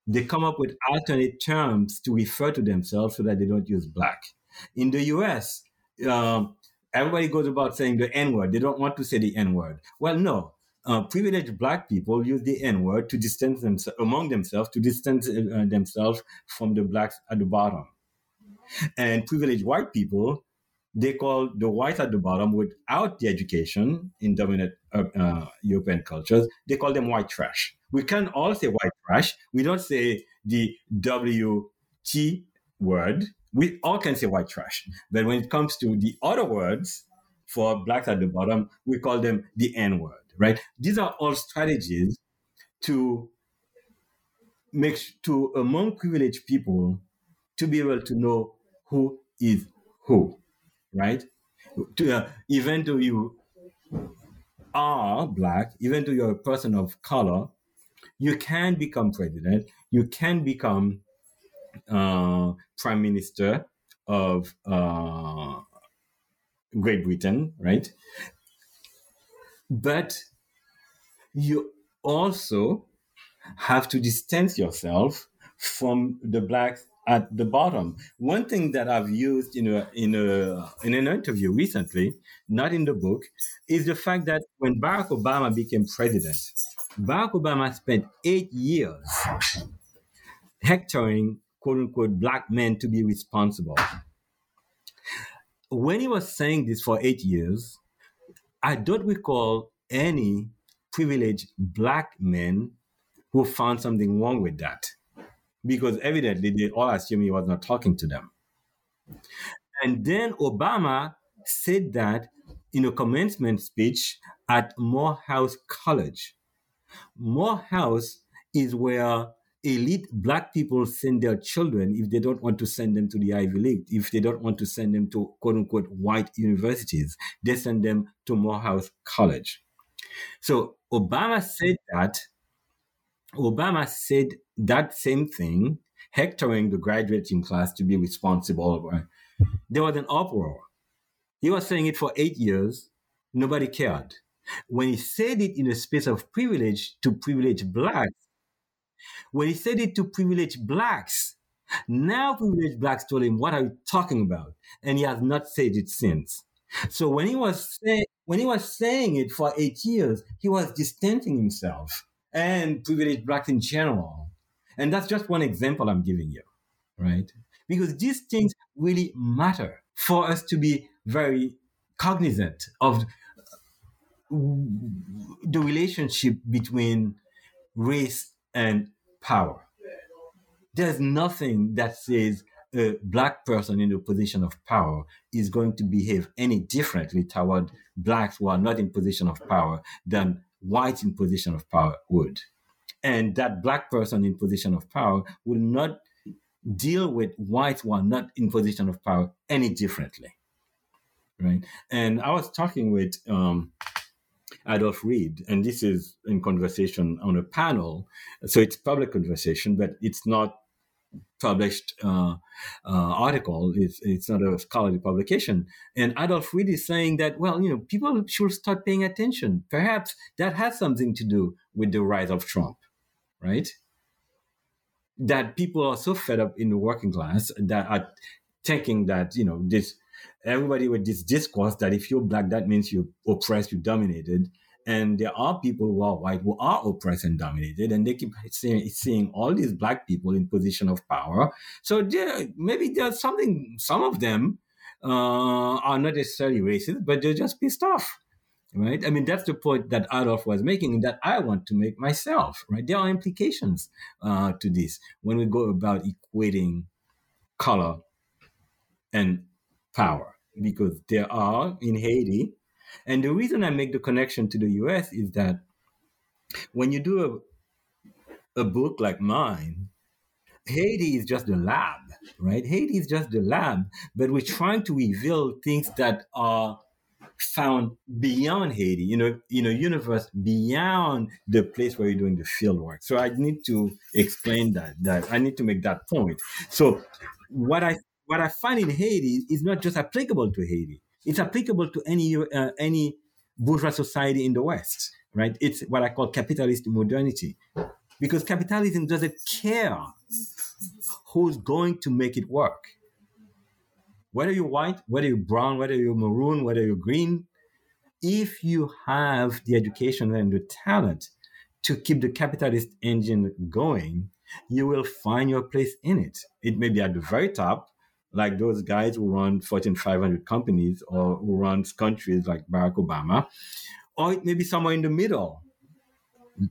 They come up with alternate terms to refer to themselves so that they don't use Black. In the US, everybody goes about saying the N-word. They don't want to say the N-word. Well, no. Privileged Black people use the N-word to distance themselves among themselves, to distance themselves from the Blacks at the bottom. And privileged white people, they call the whites at the bottom without the education in dominant European cultures, they call them white trash. We can all say white trash. We don't say the WT word. We all can say white trash. But when it comes to the other words for Blacks at the bottom, we call them the N-word. Right? These are all strategies to among privileged people to be able to know who is who, right? Even though you are Black, even though you're a person of color, you can become president, you can become prime minister of Great Britain, right? But you also have to distance yourself from the Blacks at the bottom. One thing that I've used in an interview recently, not in the book, is the fact that when Barack Obama became president, Barack Obama spent 8 years hectoring, quote unquote, Black men to be responsible. When he was saying this for 8 years, I don't recall any privileged Black men who found something wrong with that, because evidently they all assumed he was not talking to them. And then Obama said that in a commencement speech at Morehouse College. Morehouse is where elite Black people send their children if they don't want to send them to the Ivy League, if they don't want to send them to quote-unquote white universities, they send them to Morehouse College. So Obama said that same thing, hectoring the graduating class to be responsible. There was an uproar. He was saying it for 8 years. Nobody cared. When he said it in a space of privilege to privileged Blacks, when he said it to privileged Blacks, now privileged Blacks told him, "What are you talking about?" And he has not said it since. So when he was saying it for 8 years, he was distancing himself and privileged Blacks in general. And that's just one example I'm giving you, right? Because these things really matter for us to be very cognizant of the relationship between race and power. There's nothing that says a black person in a position of power is going to behave any differently toward blacks who are not in position of power than whites in position of power would. And that black person in position of power will not deal with whites who are not in position of power any differently, right? And I was talking with Adolf Reed, and this is in conversation on a panel, so it's public conversation, but it's not published article. It's not a scholarly publication. And Adolf Reed is saying that, well, you know, people should start paying attention. Perhaps that has something to do with the rise of Trump, right? That people are so fed up in the working class that are thinking that, you know, this everybody with this discourse that if you're black, that means you're oppressed, you're dominated. And there are people who are white who are oppressed and dominated, and they keep seeing all these black people in position of power. So maybe there's something, some of them are not necessarily racist, but they're just pissed off, right? I mean, that's the point that Adolf was making and that I want to make myself, right? There are implications to this when we go about equating color and power, because there are in Haiti. And the reason I make the connection to the U.S. is that when you do a book like mine, Haiti is just the lab, right? Haiti is just the lab, but we're trying to reveal things that are found beyond Haiti, you know, in a universe beyond the place where you're doing the field work. So I need to explain that I need to make that point. So what I find in Haiti is not just applicable to Haiti. It's applicable to any bourgeois society in the West, right? It's what I call capitalist modernity, because capitalism doesn't care who's going to make it work. Whether you're white, whether you're brown, whether you're maroon, whether you're green, if you have the education and the talent to keep the capitalist engine going, you will find your place in it. It may be at the very top, like those guys who run Fortune 500 companies or who runs countries like Barack Obama, or it may be somewhere in the middle,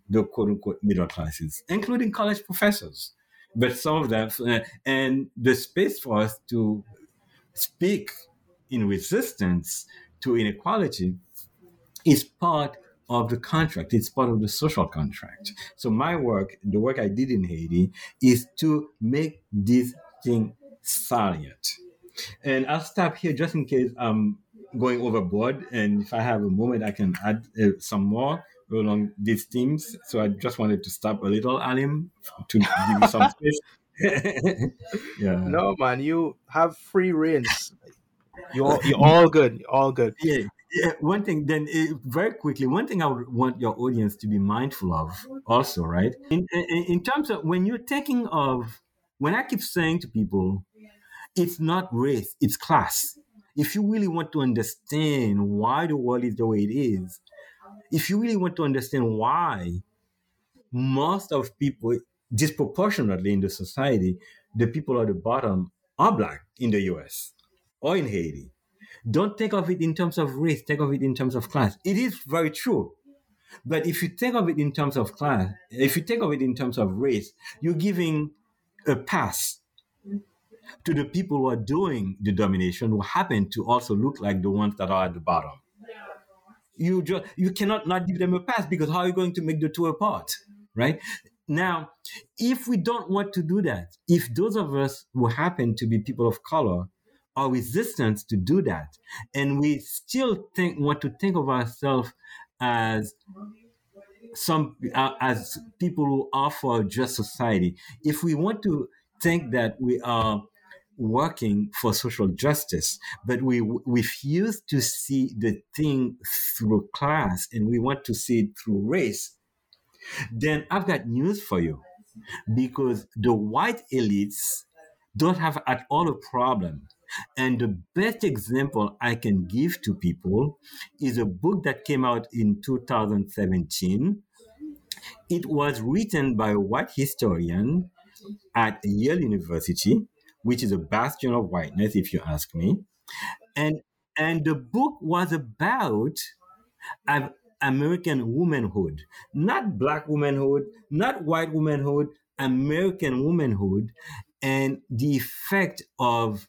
the quote-unquote middle classes, including college professors. But some of them, and the space for us to speak in resistance to inequality is part of the contract. It's part of the social contract. So my work, the work I did in Haiti, is to make this thing salient. And I'll stop here just in case I'm going overboard. And if I have a moment, I can add some more along these themes. So I just wanted to stop a little, Alim, to give you some space. Yeah. No, man, you have free reins. You're all good. All good. Yeah. Yeah. One thing, then, very quickly, one thing I would want your audience to be mindful of also, right? In terms of when you're thinking of, when I keep saying to people, it's not race, it's class. If you really want to understand why the world is the way it is, if you really want to understand why most of people, disproportionately in the society, the people at the bottom are black in the US or in Haiti, don't think of it in terms of race, think of it in terms of class. It is very true. But if you think of it in terms of class, if you think of it in terms of race, you're giving a pass to the people who are doing the domination, who happen to also look like the ones that are at the bottom. You cannot not give them a pass, because how are you going to make the two apart, right? Now, if we don't want to do that, if those of us who happen to be people of color are resistant to do that, and we still want to think of ourselves as as people who are for a just society, if we want to think that we are working for social justice, but we refuse to see the thing through class and we want to see it through race, then I've got news for you, because the white elites don't have at all a problem. And the best example I can give to people is a book that came out in 2017. It was written by a white historian at Yale University, which is a bastion of whiteness, if you ask me. And the book was about American womanhood, not black womanhood, not white womanhood, American womanhood and the effect of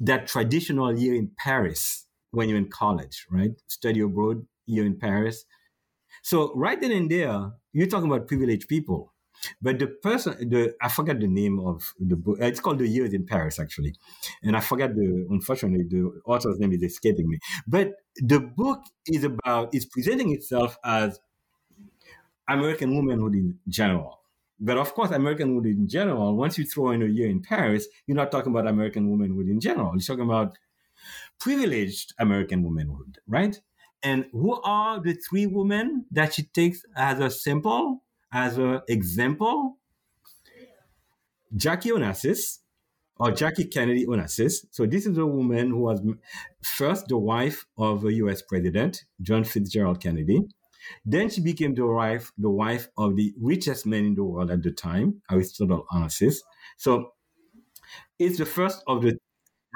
that traditional year in Paris when you're in college, right? Study abroad, year in Paris. So right then and there, you're talking about privileged people. But the person, I forgot the name of the book. It's called The Years in Paris, actually. And I forgot unfortunately, the author's name is escaping me. But the book is presenting itself as American womanhood in general. But of course, American womanhood in general, once you throw in a year in Paris, you're not talking about American womanhood in general. You're talking about privileged American womanhood, right? And who are the three women that she takes as a sample? As an example, Jackie Onassis, or Jackie Kennedy Onassis. So this is a woman who was first the wife of a U.S. president, John Fitzgerald Kennedy. Then she became the wife of the richest man in the world at the time, Aristotle Onassis. So it's the first of the...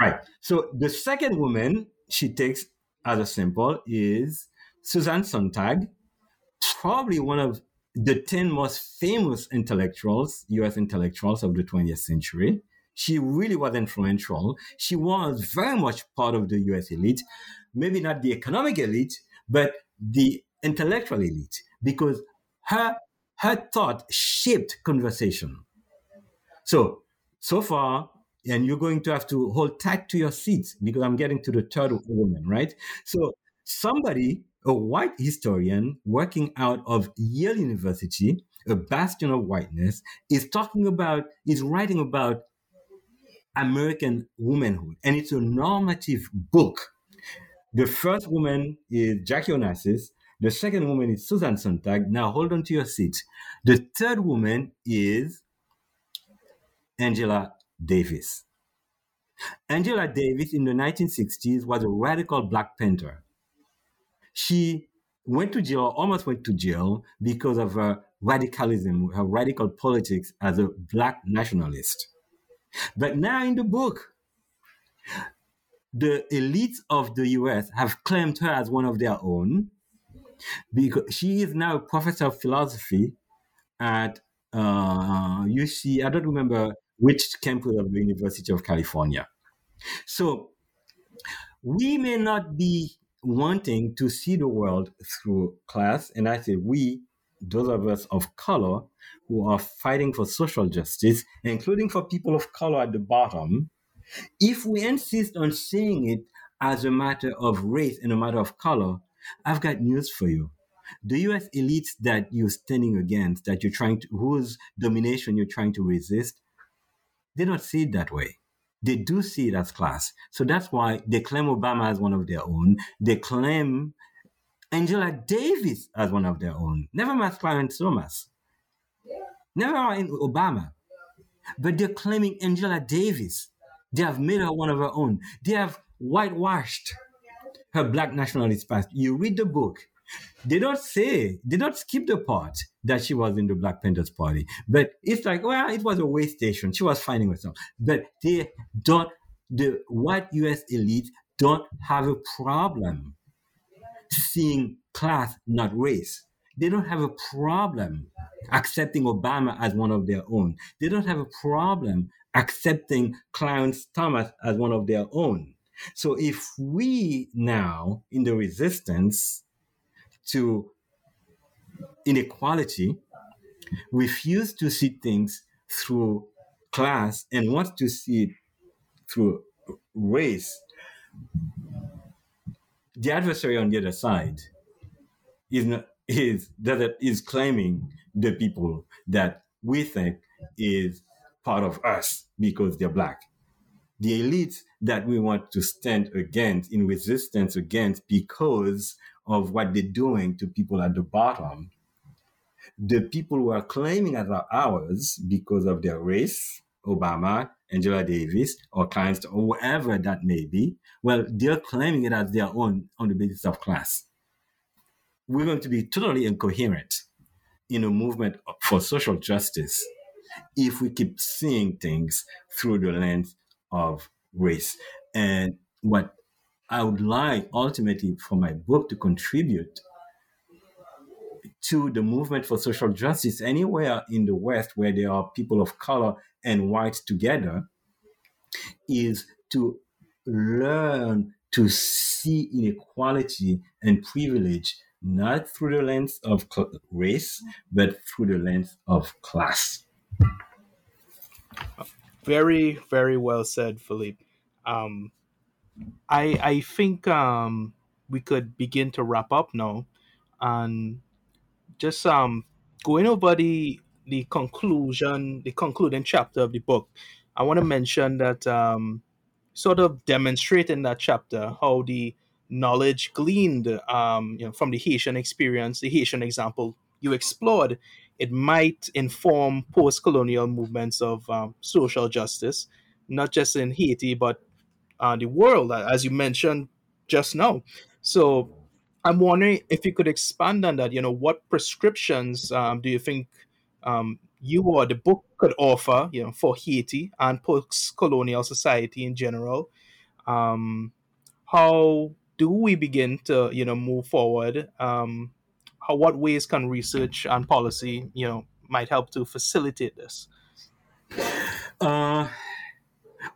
Right. So the second woman she takes as a sample is Suzanne Sontag, probably one of the 10 most famous intellectuals, U.S. intellectuals of the 20th century. She really was influential. She was very much part of the U.S. elite, maybe not the economic elite, but the intellectual elite, because her thought shaped conversation. So far, and you're going to have to hold tight to your seats because I'm getting to the third woman, right? So somebody... a white historian working out of Yale University, a bastion of whiteness, is writing about American womanhood. And it's a normative book. The first woman is Jackie Onassis. The second woman is Suzanne Sontag. Now hold on to your seat. The third woman is Angela Davis. Angela Davis in the 1960s was a radical Black painter. She almost went to jail because of her radicalism, her radical politics as a Black nationalist. But now in the book, the elites of the U.S. have claimed her as one of their own, because she is now a professor of philosophy at UC, I don't remember which campus of the University of California. So we may not be wanting to see the world through class, and I say we, those of us of color who are fighting for social justice, including for people of color at the bottom, if we insist on seeing it as a matter of race and a matter of color, I've got news for you. The U.S. elites that you're standing against, whose domination you're trying to resist, they don't see it that way. They do see it as class. So that's why they claim Obama as one of their own. They claim Angela Davis as one of their own. Never mind Clarence Thomas. Never mind Obama. But they're claiming Angela Davis. They have made her one of her own. They have whitewashed her Black nationalist past. You read the book. They don't skip the part that she was in the Black Panthers Party. But it's like, well, it was a way station. She was finding herself. But the white U.S. elite don't have a problem seeing class, not race. They don't have a problem accepting Obama as one of their own. They don't have a problem accepting Clarence Thomas as one of their own. So if we now, in the resistance to inequality, refuse to see things through class and wants to see it through race, the adversary on the other side is claiming the people that we think is part of us because they're Black. The elites that we want to stand against, in resistance against, because of what they're doing to people at the bottom, the people who are claiming as ours because of their race, Obama, Angela Davis, or clients, or whoever that may be, well, they're claiming it as their own on the basis of class. We're going to be totally incoherent in a movement for social justice if we keep seeing things through the lens of race. And what I would like ultimately for my book to contribute to the movement for social justice anywhere in the West where there are people of color and whites together is to learn to see inequality and privilege not through the lens of race, but through the lens of class. Very, very well said, Philippe. I think we could begin to wrap up now. And just going over the concluding chapter of the book, I want to mention that sort of demonstrate in that chapter how the knowledge gleaned from the Haitian experience, the Haitian example you explored, it might inform post-colonial movements of social justice, not just in Haiti, but the world, as you mentioned just now. So I'm wondering if you could expand on that. You know, what prescriptions do you think you or the book could offer, you know, for Haiti and post-colonial society in general? How do we begin to, you know, move forward? What ways can research and policy, you know, might help to facilitate this?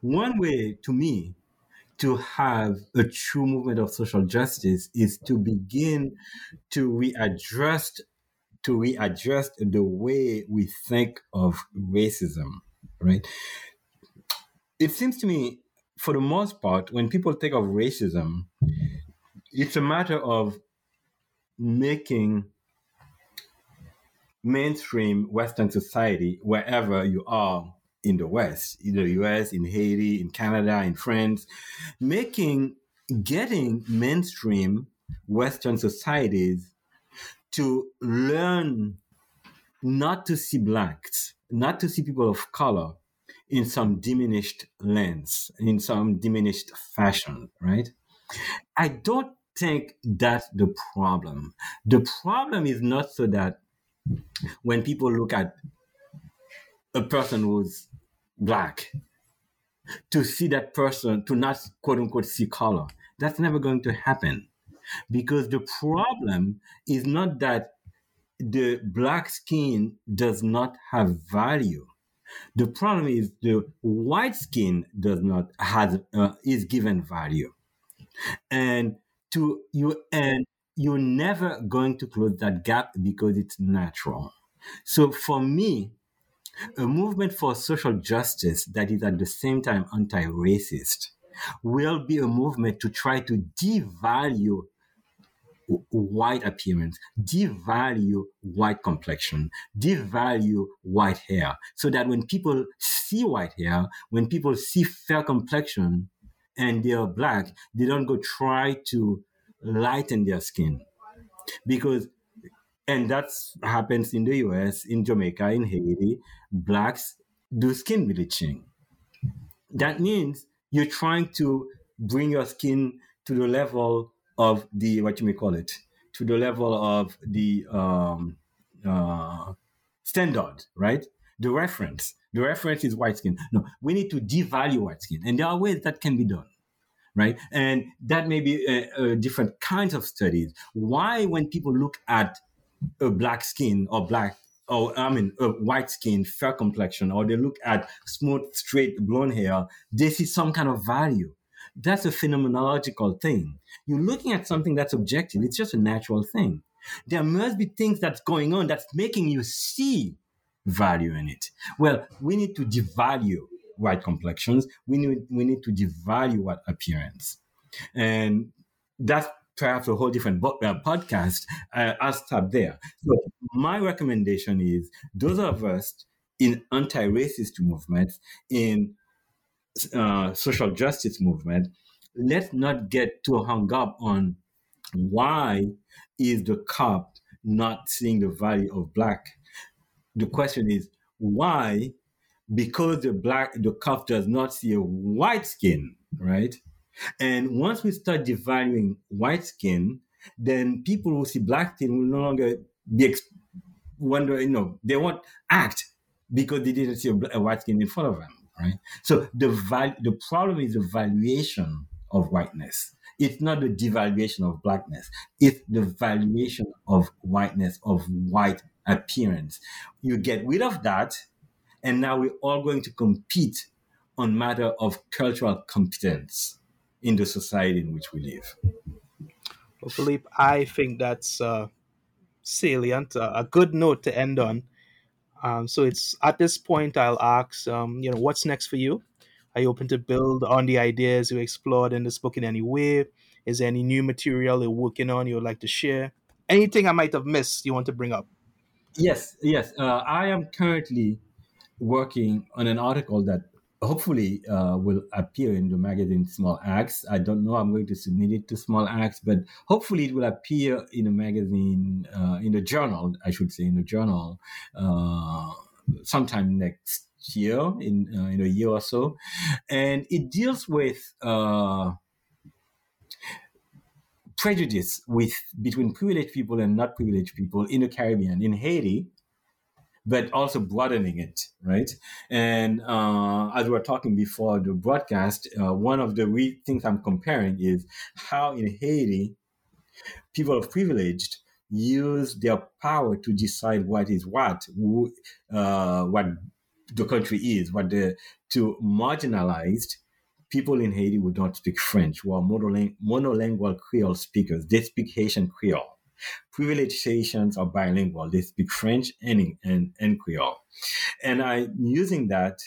One way, to me, to have a true movement of social justice is to begin to readjust the way we think of racism, right? It seems to me, for the most part, when people think of racism, it's a matter of making mainstream Western society, wherever you are in the West, in the US, in Haiti, in Canada, in France, getting mainstream Western societies to learn not to see Blacks, not to see people of color in some diminished lens, in some diminished fashion, right? I don't think that's the problem. The problem is not so that when people look at a person who's Black, to see that person, to not, quote unquote, see color. That's never going to happen. Because the problem is not that the Black skin does not have value. The problem is the white skin is given value. And you're never going to close that gap because it's natural. So for me, a movement for social justice that is at the same time anti-racist will be a movement to try to devalue white appearance, devalue white complexion, devalue white hair, so that when people see white hair, when people see fair complexion and they are Black, they don't go try to lighten their skin. And that happens in the US, in Jamaica, in Haiti. Blacks do skin bleaching. That means you're trying to bring your skin to the level of the standard, right? The reference is white skin. No, we need to devalue white skin. And there are ways that can be done. Right? And that may be different kinds of studies. Why, when people look at a Black skin or white skin, fair complexion, or they look at smooth, straight, blonde hair, they see some kind of value. That's a phenomenological thing. You're looking at something that's objective. It's just a natural thing. There must be things that's going on that's making you see value in it. Well, we need to devalue white complexions. We need to devalue white appearance. And that's perhaps a whole different podcast. I'll stop there. So my recommendation is those of us in anti-racist movements, in social justice movement, let's not get too hung up on why is the cop not seeing the value of Black. The question is why, because the cop does not see a white skin, right? And once we start devaluing white skin, then people who see Black skin will no longer be wondering, they won't act because they didn't see a white skin in front of them, right? So the problem is the valuation of whiteness. It's not the devaluation of blackness. It's the valuation of whiteness, of white appearance. You get rid of that, and now we're all going to compete on matter of cultural competence in the society in which we live. Well, Philippe, I think that's salient, a good note to end on. So it's at this point, I'll ask, what's next for you? Are you open to build on the ideas you explored in this book in any way? Is there any new material you're working on you would like to share? Anything I might have missed you want to bring up? Yes. I am currently working on an article that hopefully will appear in the magazine Small Axe. I don't know. I'm going to submit it to Small Axe, but hopefully it will appear in a magazine, in the journal, sometime next year, in a year or so. And it deals with prejudice between privileged people and not privileged people in the Caribbean, in Haiti, but also broadening it, right? And as we were talking before the broadcast, one of the things I'm comparing is how in Haiti, people of privilege use their power to decide what is what the country is, to marginalized people in Haiti who don't speak French, who are monolingual Creole speakers. They speak Haitian Creole. Privileged Haitians are bilingual. They speak French and Creole. And I'm using that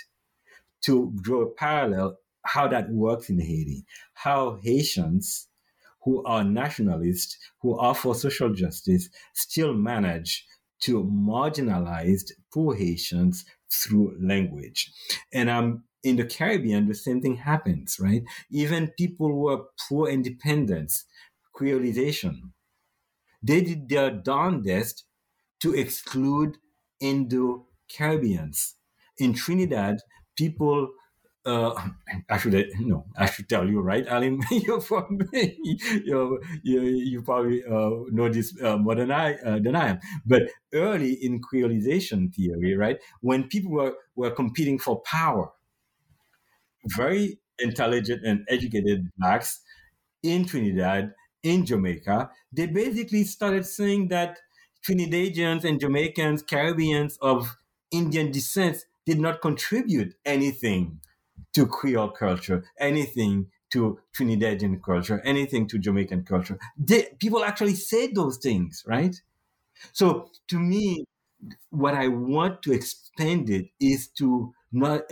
to draw a parallel how that works in Haiti, how Haitians who are nationalists, who are for social justice, still manage to marginalize poor Haitians through language. And in the Caribbean, the same thing happens, right? Even people who are poor independence, creolization, they did their darndest to exclude Indo-Caribbeans. In Trinidad, people... I should tell you, right, Alim? You're from me. You probably know this more than I am. But early in creolization theory, right, when people were competing for power, very intelligent and educated blacks in Trinidad, in Jamaica, they basically started saying that Trinidadians and Jamaicans, Caribbeans of Indian descent did not contribute anything to Creole culture, anything to Trinidadian culture, anything to Jamaican culture. People actually say those things, right? So to me, what I want to expand it is to not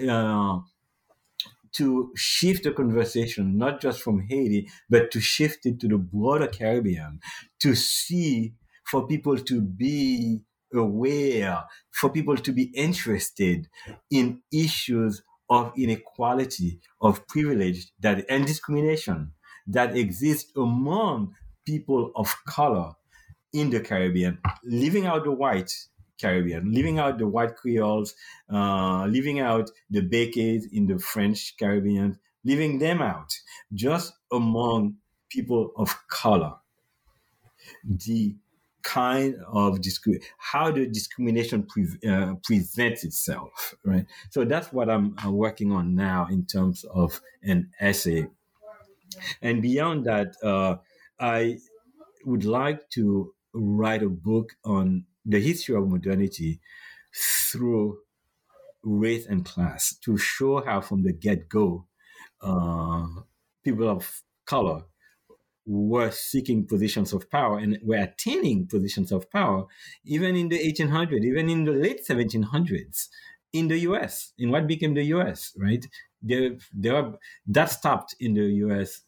to shift the conversation, not just from Haiti, but to shift it to the broader Caribbean, to see, for people to be aware, for people to be interested in issues of inequality, of privilege and discrimination that exists among people of color in the Caribbean, leaving out the white Caribbean, leaving out the white Creoles, leaving out the Bakers in the French Caribbean, leaving them out, just among people of color. The kind of how the discrimination presents itself, right? So that's what I'm working on now in terms of an essay. And beyond that, I would like to write a book on the history of modernity through race and class, to show how from the get-go, people of color were seeking positions of power and were attaining positions of power even in the 1800s, even in the late 1700s in the U.S., in what became the U.S., right? That stopped in the U.S.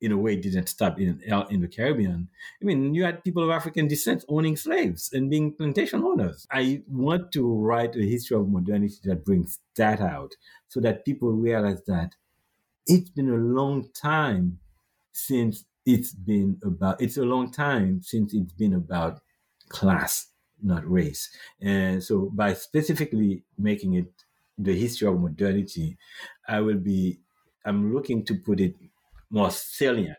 in a way it didn't stop in the Caribbean. I mean, you had people of African descent owning slaves and being plantation owners. I want to write a history of modernity that brings that out so that people realize that it's been a long time since it's been about class, not race. And so by specifically making it the history of modernity, I'm looking to put it more salient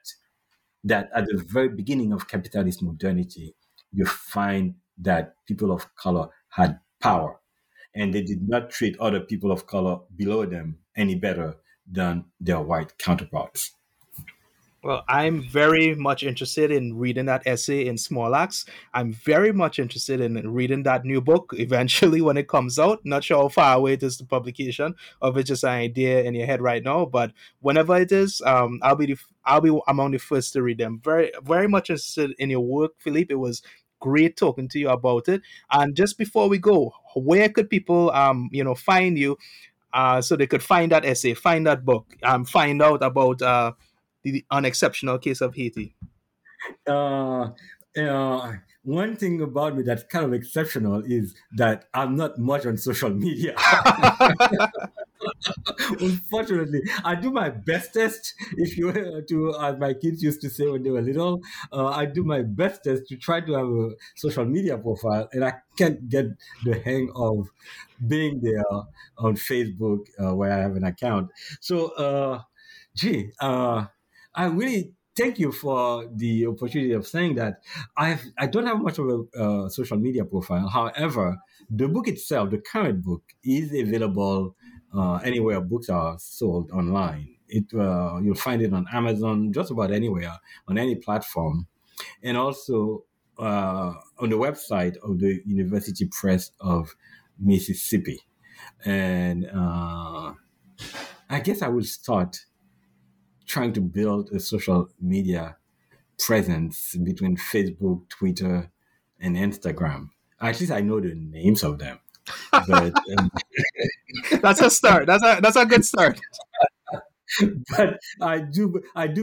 that at the very beginning of capitalist modernity, you find that people of color had power and they did not treat other people of color below them any better than their white counterparts. Well, I'm very much interested in reading that essay in Small Axe. I'm very much interested in reading that new book eventually when it comes out. Not sure how far away it is to publication, or it's just an idea in your head right now. But whenever it is, I'll be among the first to read them. Very, very much interested in your work, Philippe. It was great talking to you about it. And just before we go, where could people, find you, so they could find that essay, find that book, find out about the unexceptional case of Haiti? One thing about me that's kind of exceptional is that I'm not much on social media. Unfortunately, I do my bestest, if you were to, as my kids used to say when they were little, I do my bestest to try to have a social media profile, and I can't get the hang of being there on Facebook where I have an account. So, I really thank you for the opportunity of saying that. I don't have much of a social media profile. However, the book itself, the current book, is available anywhere books are sold online. You'll find it on Amazon, just about anywhere, on any platform. And also on the website of the University Press of Mississippi. And I guess I will start trying to build a social media presence between Facebook, Twitter, and Instagram. At least I know the names of them. But, that's a start. That's a good start. But I do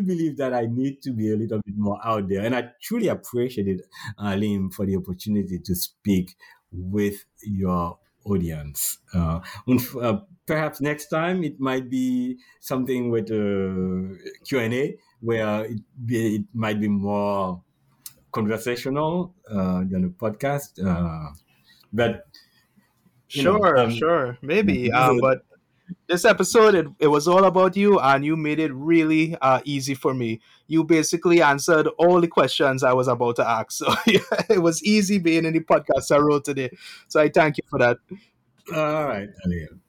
believe that I need to be a little bit more out there. And I truly appreciate it, Alim, for the opportunity to speak with your audience. Perhaps next time it might be something with a Q&A where it might be more conversational than a podcast. But sure, maybe. But this episode, it was all about you, and you made it really easy for me. You basically answered all the questions I was about to ask. So yeah, it was easy being in the podcast I wrote today. So I thank you for that. All right, Alia.